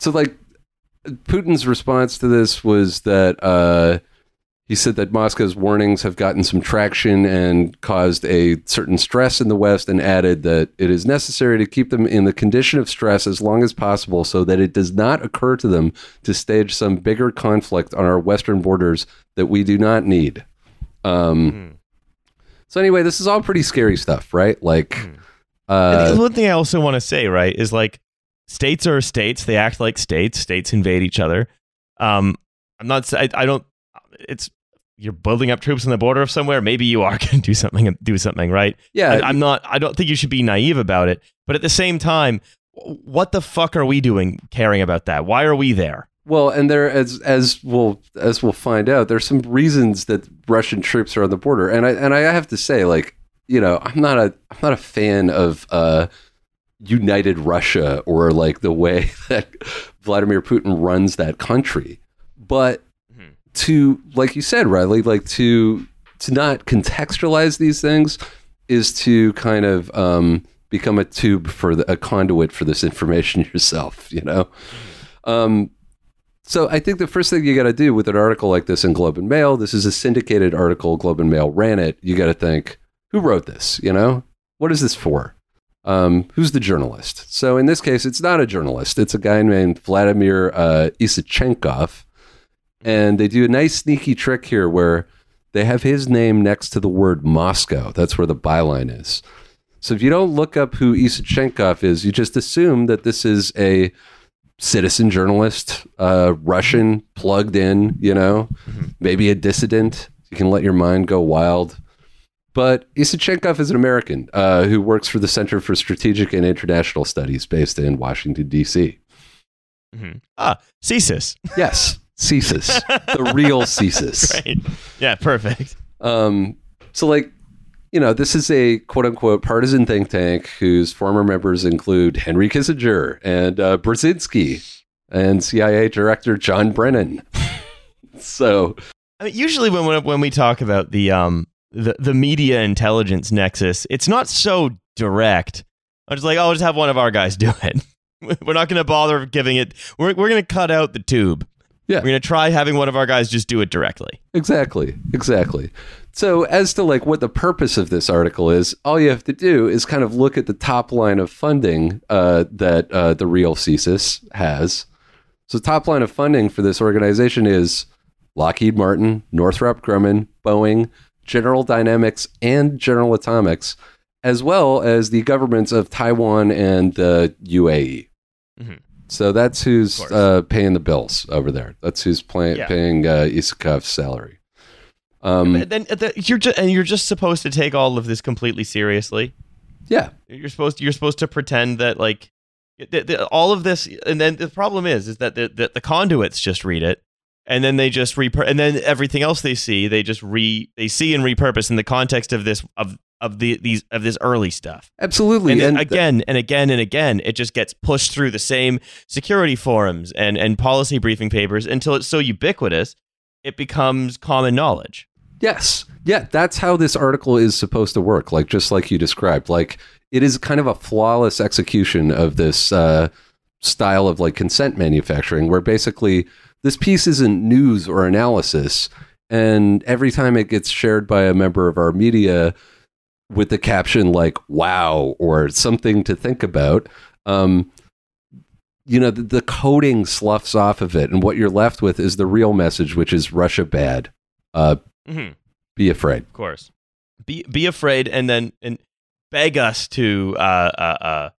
like, Putin's response to this was that he said that Moscow's warnings have gotten some traction and caused a certain stress in the West, and added that it is necessary to keep them in the condition of stress as long as possible so that it does not occur to them to stage some bigger conflict on our Western borders that we do not need. So anyway, this is all pretty scary stuff, right? Like, and the one thing I also want to say, right, is like, states are states. They act like states. States invade each other. You're building up troops on the border of somewhere. Maybe you are going to do something, right? Yeah. I don't think you should be naive about it. But at the same time, what the fuck are we doing caring about that? Why are we there? Well, and there, as we'll find out, there's some reasons that Russian troops are on the border. And I have to say, like, you know, I'm not a fan of, United Russia or like the way that Vladimir Putin runs that country, but to, like you said, Riley, like to not contextualize these things is to kind of become a tube for a conduit for this information yourself, you know. So I think the first thing you got to do with an article like this in Globe and Mail, this is a syndicated article, Globe and Mail ran it, you got to think, who wrote this, you know, what is this for? Who's the journalist? So in this case, it's not a journalist. It's a guy named Vladimir Isachenkov. And they do a nice sneaky trick here where they have his name next to the word Moscow. That's where the byline is. So if you don't look up who Isachenkov is, you just assume that this is a citizen journalist, Russian, plugged in, you know, maybe a dissident. You can let your mind go wild. But Isachenkov is an American who works for the Center for Strategic and International Studies based in Washington, D.C. Ah, CSIS. Yes, CSIS. The real CSIS. Right. Yeah, perfect. So, like, you know, this is a quote-unquote partisan think tank whose former members include Henry Kissinger and Brzezinski and CIA Director John Brennan. So... I mean, usually when we talk about the media intelligence nexus, it's not so direct. I'm just like, I'll just have one of our guys do it. We're not going to bother giving it. We're going to cut out the tube. Yeah. We're going to try having one of our guys just do it directly. Exactly. So as to like what the purpose of this article is, all you have to do is kind of look at the top line of funding that the real CSIS has. So top line of funding for this organization is Lockheed Martin, Northrop Grumman, Boeing, General Dynamics and General Atomics, as well as the governments of Taiwan and the UAE. Mm-hmm. So that's who's paying the bills over there. That's who's paying Isakov's salary. You're just supposed to take all of this completely seriously. Yeah, you're supposed to pretend that like all of this, and then the problem is that the conduits just read it, and then they just and then everything else they see they see and repurpose in the context of this of this early stuff. Absolutely. And again and again, it just gets pushed through the same security forums and policy briefing papers until it's so ubiquitous it becomes common knowledge. Yes. Yeah, that's how this article is supposed to work, like just like you described. Like it is kind of a flawless execution of this style of like consent manufacturing, where basically this piece isn't news or analysis, and every time it gets shared by a member of our media with the caption like "wow" or something to think about, the coding sloughs off of it, and what you're left with is the real message, which is Russia bad. Mm-hmm. Be afraid, of course. Be afraid, and then beg us to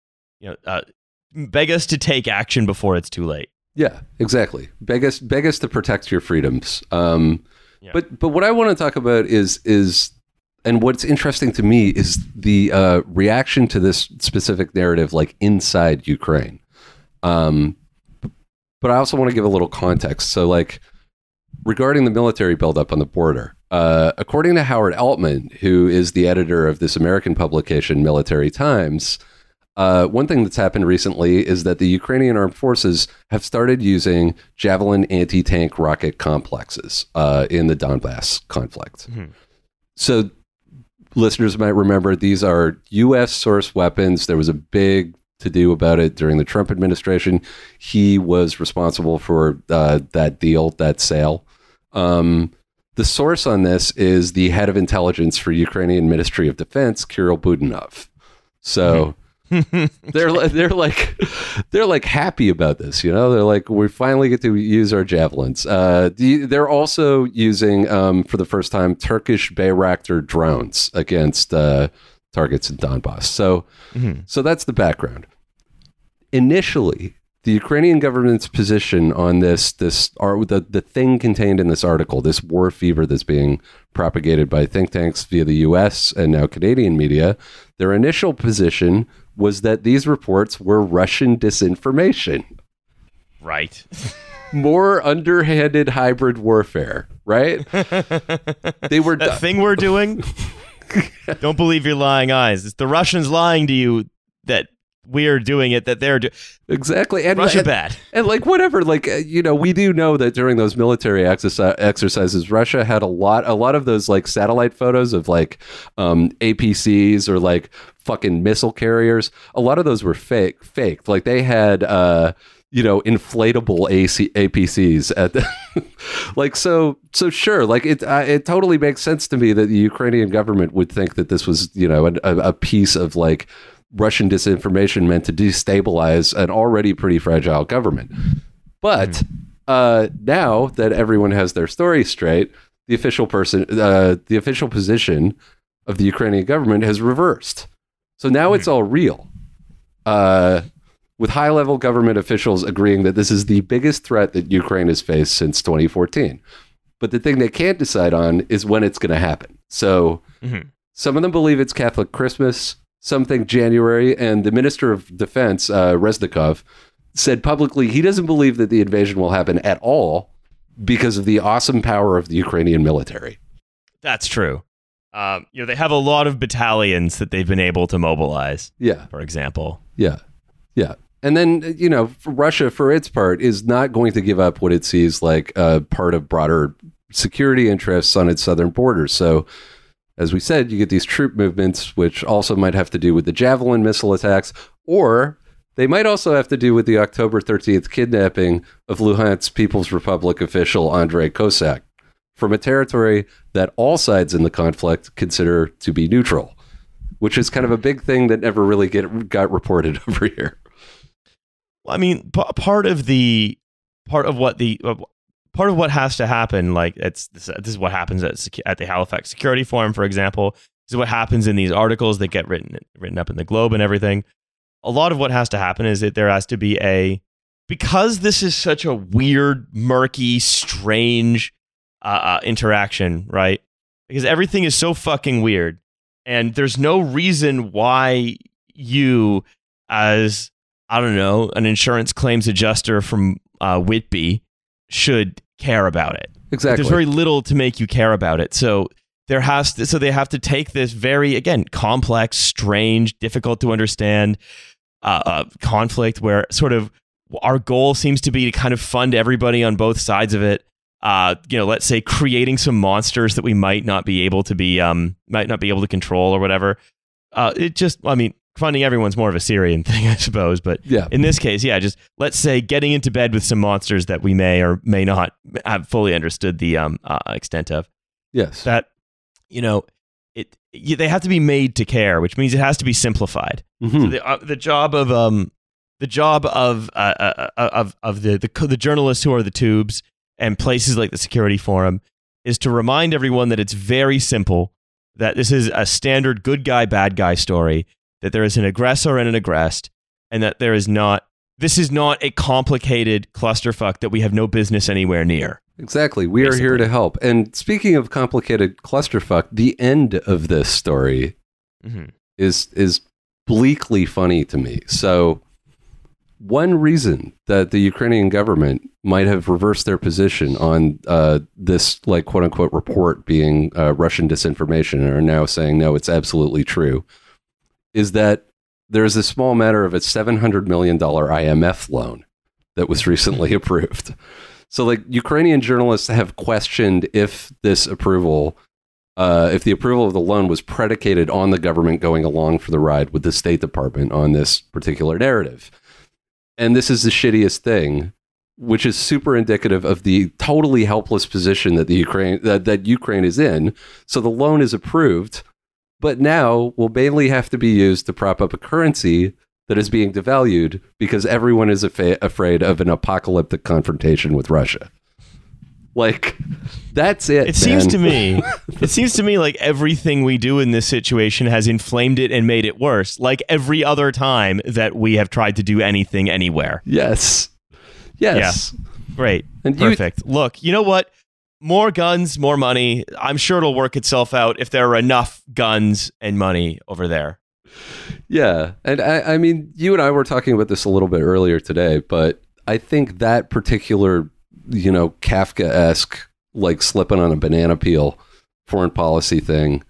beg us to take action before it's too late. Yeah, exactly. Beg us to protect your freedoms. But what I want to talk about is. And what's interesting to me is the reaction to this specific narrative, like inside Ukraine. But I also want to give a little context. So, like, regarding the military buildup on the border, according to Howard Altman, who is the editor of this American publication, Military Times, one thing that's happened recently is that the Ukrainian armed forces have started using Javelin anti-tank rocket complexes in the Donbass conflict. Mm-hmm. So, listeners might remember these are U.S. sourced weapons. There was a big to-do about it during the Trump administration. He was responsible for that deal, that sale. The source on this is the head of intelligence for Ukrainian Ministry of Defense, Kirill Budanov. So they're like happy about this, you know. They're like, we finally get to use our javelins. They're also using for the first time Turkish Bayraktar drones against targets in Donbass. So, So that's the background. Initially, the Ukrainian government's position on the thing contained in this article, this war fever that's being propagated by think tanks via the U.S. and now Canadian media, their initial position was that these reports were Russian disinformation. Right. More underhanded hybrid warfare, right? They were that thing we're doing? Don't believe your lying eyes. It's the Russians lying to you that we're doing it, that they're doing. Exactly. And Russia bad. And like whatever, like, you know, we do know that during those military exercises, Russia had a lot of those like satellite photos of like APCs or like fucking missile carriers. A lot of those were faked. Like they had, inflatable APCs at the like, so sure. Like it totally makes sense to me that the Ukrainian government would think that this was, you know, a piece of like Russian disinformation meant to destabilize an already pretty fragile government. But now that everyone has their story straight, the official position of the Ukrainian government has reversed. So now it's all real, with high-level government officials agreeing that this is the biggest threat that Ukraine has faced since 2014. But the thing they can't decide on is when it's going to happen. So some of them believe it's Catholic Christmas, some think January, and the Minister of Defense, Reznikov, said publicly he doesn't believe that the invasion will happen at all because of the awesome power of the Ukrainian military. That's true. They have a lot of battalions that they've been able to mobilize. Yeah. For example. Yeah. Yeah. And then, you know, Russia, for its part, is not going to give up what it sees like part of broader security interests on its southern border. So, as we said, you get these troop movements, which also might have to do with the Javelin missile attacks, or they might also have to do with the October 13th kidnapping of Luhansk People's Republic official Andrei Kosak from a territory that all sides in the conflict consider to be neutral, which is kind of a big thing that never really got reported over here. Well, I mean, part of what has to happen, like this is what happens at the Halifax Security Forum, for example, This is what happens in these articles that get written up in the Globe and everything. A lot of what has to happen is that there has to be because this is such a weird, murky, strange interaction, right? Because everything is so fucking weird. And there's no reason why you, as, I don't know, an insurance claims adjuster from Whitby should care about it. Exactly. There's very little to make you care about it. So they have to take this very, again, complex, strange, difficult to understand conflict where sort of our goal seems to be to kind of fund everybody on both sides of it. Let's say creating some monsters that we might not be able to control or whatever. Funding everyone's more of a Syrian thing, I suppose. But yeah. In this case, yeah, just let's say getting into bed with some monsters that we may or may not have fully understood the extent of. Yes. That, they have to be made to care, which means it has to be simplified. Mm-hmm. So the job of the journalists who are the tubes and places like the Security Forum is to remind everyone that it's very simple, that this is a standard good guy, bad guy story, that there is an aggressor and an aggressed, and that this is not a complicated clusterfuck that we have no business anywhere near. Exactly. We are here to help. And speaking of complicated clusterfuck, the end of this story is bleakly funny to me. So one reason that the Ukrainian government might have reversed their position on this, like, quote unquote, report being Russian disinformation and are now saying, no, it's absolutely true, is that there's a small matter of a $700 million IMF loan that was recently approved. So, like, Ukrainian journalists have questioned if this approval, if the approval of the loan was predicated on the government going along for the ride with the State Department on this particular narrative. And this is the shittiest thing, which is super indicative of the totally helpless position that Ukraine is in. So the loan is approved, but now will mainly have to be used to prop up a currency that is being devalued because everyone is afraid of an apocalyptic confrontation with Russia. Like, that's it. It seems to me like everything we do in this situation has inflamed it and made it worse, like every other time that we have tried to do anything anywhere. Yes. Yeah. Great. And perfect. Look, you know what? More guns, more money. I'm sure it'll work itself out if there are enough guns and money over there. Yeah. And I mean, you and I were talking about this a little bit earlier today, but I think that particular Kafka-esque, like slipping on a banana peel foreign policy thing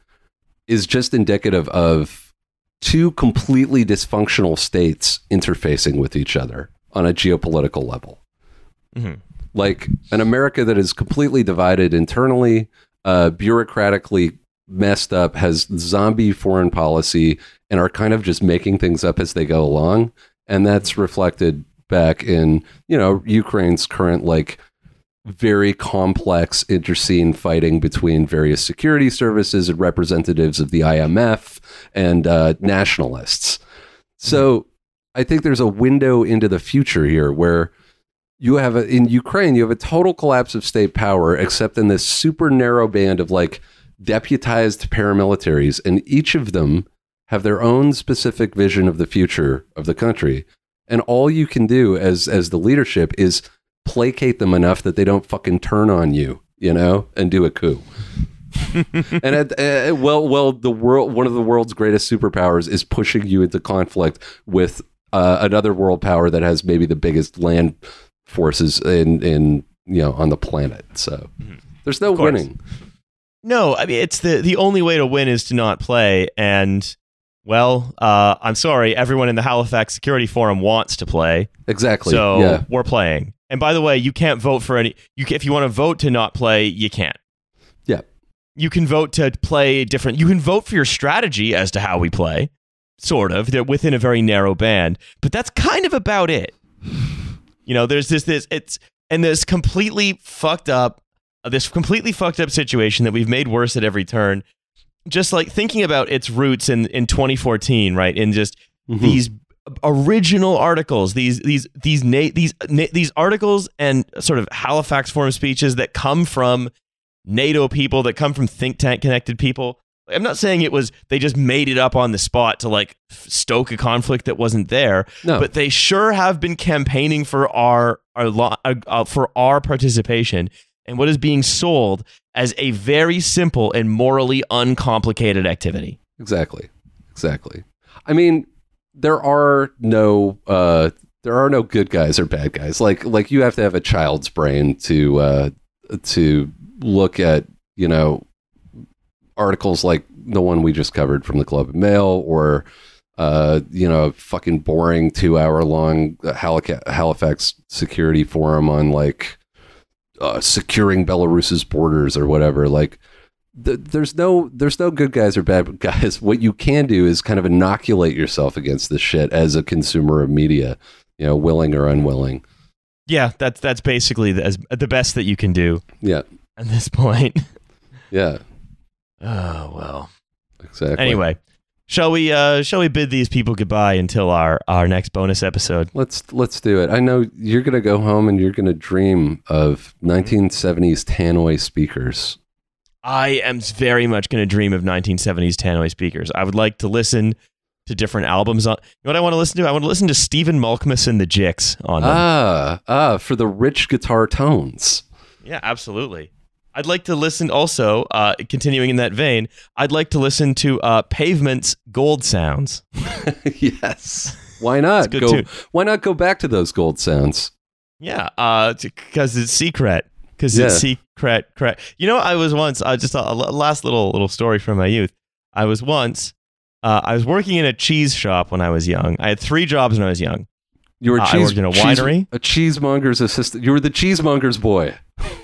is just indicative of two completely dysfunctional states interfacing with each other on a geopolitical level. Mm-hmm. Like an America that is completely divided internally, bureaucratically messed up, has zombie foreign policy, and are kind of just making things up as they go along. And that's reflected back in, Ukraine's current, like, very complex interscene fighting between various security services and representatives of the IMF and nationalists. So I think there's a window into the future here where in Ukraine, you have a total collapse of state power, except in this super narrow band of, like, deputized paramilitaries. And each of them have their own specific vision of the future of the country. And all you can do as the leadership is placate them enough that they don't fucking turn on you, and do a coup. And the world, one of the world's greatest superpowers, is pushing you into conflict with another world power that has maybe the biggest land forces in on the planet. So there's no winning. No, I mean, it's the only way to win is to not play. And well, I'm sorry, everyone in the Halifax Security Forum wants to play. Exactly. So yeah. We're playing. And by the way, you can't vote for any... if you want to vote to not play, you can't. Yeah. You can vote to play different... You can vote for your strategy as to how we play, sort of. They're within a very narrow band. But that's kind of about it. There's this... this completely fucked up situation that we've made worse at every turn. Just like thinking about its roots in 2014, right? In just these original articles, these articles and sort of Halifax Forum speeches that come from NATO people, that come from think tank connected people, I'm not saying it was, they just made it up on the spot to like stoke a conflict that wasn't there. No. But they sure have been campaigning for our participation and what is being sold as a very simple and morally uncomplicated activity. Exactly. I mean, there are no good guys or bad guys. Like you have to have a child's brain to look at, you know, articles like the one we just covered from the Globe and Mail, or you know, fucking boring 2-hour-long Halifax Security Forum on like securing Belarus's borders or whatever. Like, there's no good guys or bad guys. What you can do is kind of inoculate yourself against this shit as a consumer of media, you know, willing or unwilling. Yeah, that's basically the best that you can do. Yeah, at this point. Yeah. Oh, well. Exactly. Anyway, shall we bid these people goodbye until our next bonus episode? Let's do it. I know you're going to go home and you're going to dream of 1970s Tannoy speakers. I am very much going to dream of 1970s Tannoy speakers. I would like to listen to different albums. You know what I want to listen to? I want to listen to Stephen Malkmus and the Jicks on them. For the rich guitar tones. Yeah, absolutely. I'd like to listen also, continuing in that vein, I'd like to listen to Pavement's Gold Sounds. Yes. Why not? Why not go back to those gold sounds? Yeah, because it's secret. You know, I was once, just a last little story from my youth. I was once, I was working in a cheese shop when I was young. I had 3 jobs when I was young. You were I worked in a winery. A cheesemonger's assistant. You were the cheesemonger's boy.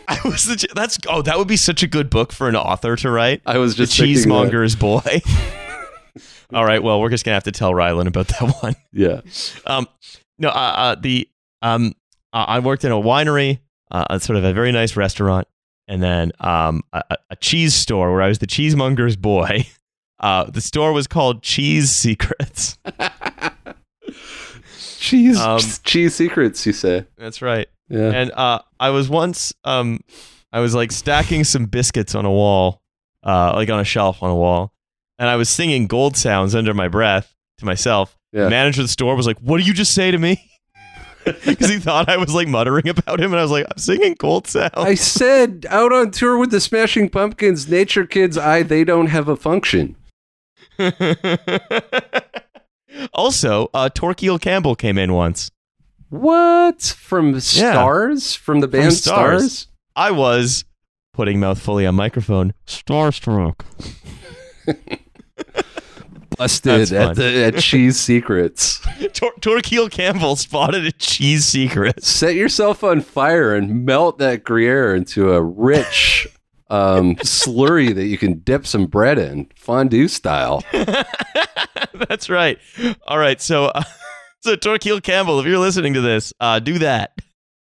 I was that would be such a good book for an author to write. I was just the cheesemonger's boy. All right, well, we're just gonna have to tell Rylan about that one. Yeah. I worked in a winery, sort of a very nice restaurant, and then a cheese store where I was the cheesemonger's boy. The store was called Cheese Secrets. Cheese secrets, you say? That's right. Yeah. And I was once, I was like stacking some biscuits on a wall, like on a shelf on a wall, and I was singing Gold Sounds under my breath to myself. Yeah. The manager of the store was like, "What did you just say to me?" Because he thought I was like muttering about him, and I was like, "I'm singing Gold Sounds." I said, "Out on tour with the Smashing Pumpkins, Nature Kids, they don't have a function." Also, Torquil Campbell came in once. What? From Stars? Yeah. From the band Stars? I was, putting mouth fully on microphone, starstruck. Busted at Cheese Secrets. Torquil Campbell spotted at Cheese Secrets. Set yourself on fire and melt that Gruyere into a rich slurry that you can dip some bread in, fondue style. That's right. All right, so... So Torquil Campbell, if you're listening to this, do that.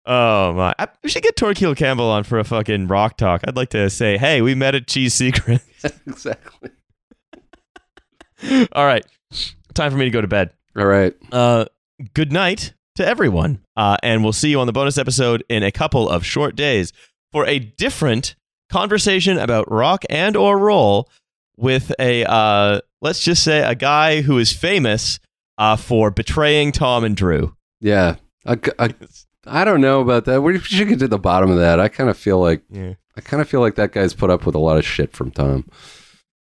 Oh my! We should get Torquil Campbell on for a fucking rock talk. I'd like to say, hey, we met at Cheese Secret. Exactly. All right, time for me to go to bed. All right. Good night to everyone, and we'll see you on the bonus episode in a couple of short days for a different conversation about rock and or roll with a let's just say a guy who is famous. For betraying Tom and Drew. Yeah. I don't know about that. We should get to the bottom of that. I kind of feel like that guy's put up with a lot of shit from Tom.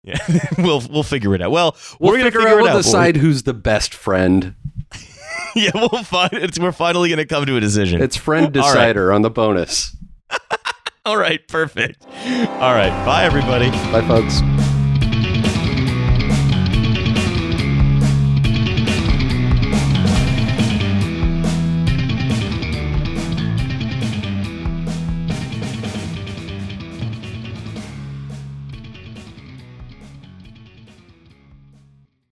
Yeah. We'll figure it out. Well, we're going to figure it out. We'll decide who's the best friend. Yeah, we're finally going to come to a decision. It's friend decider on the bonus. All right, perfect. All right, bye everybody. Bye folks.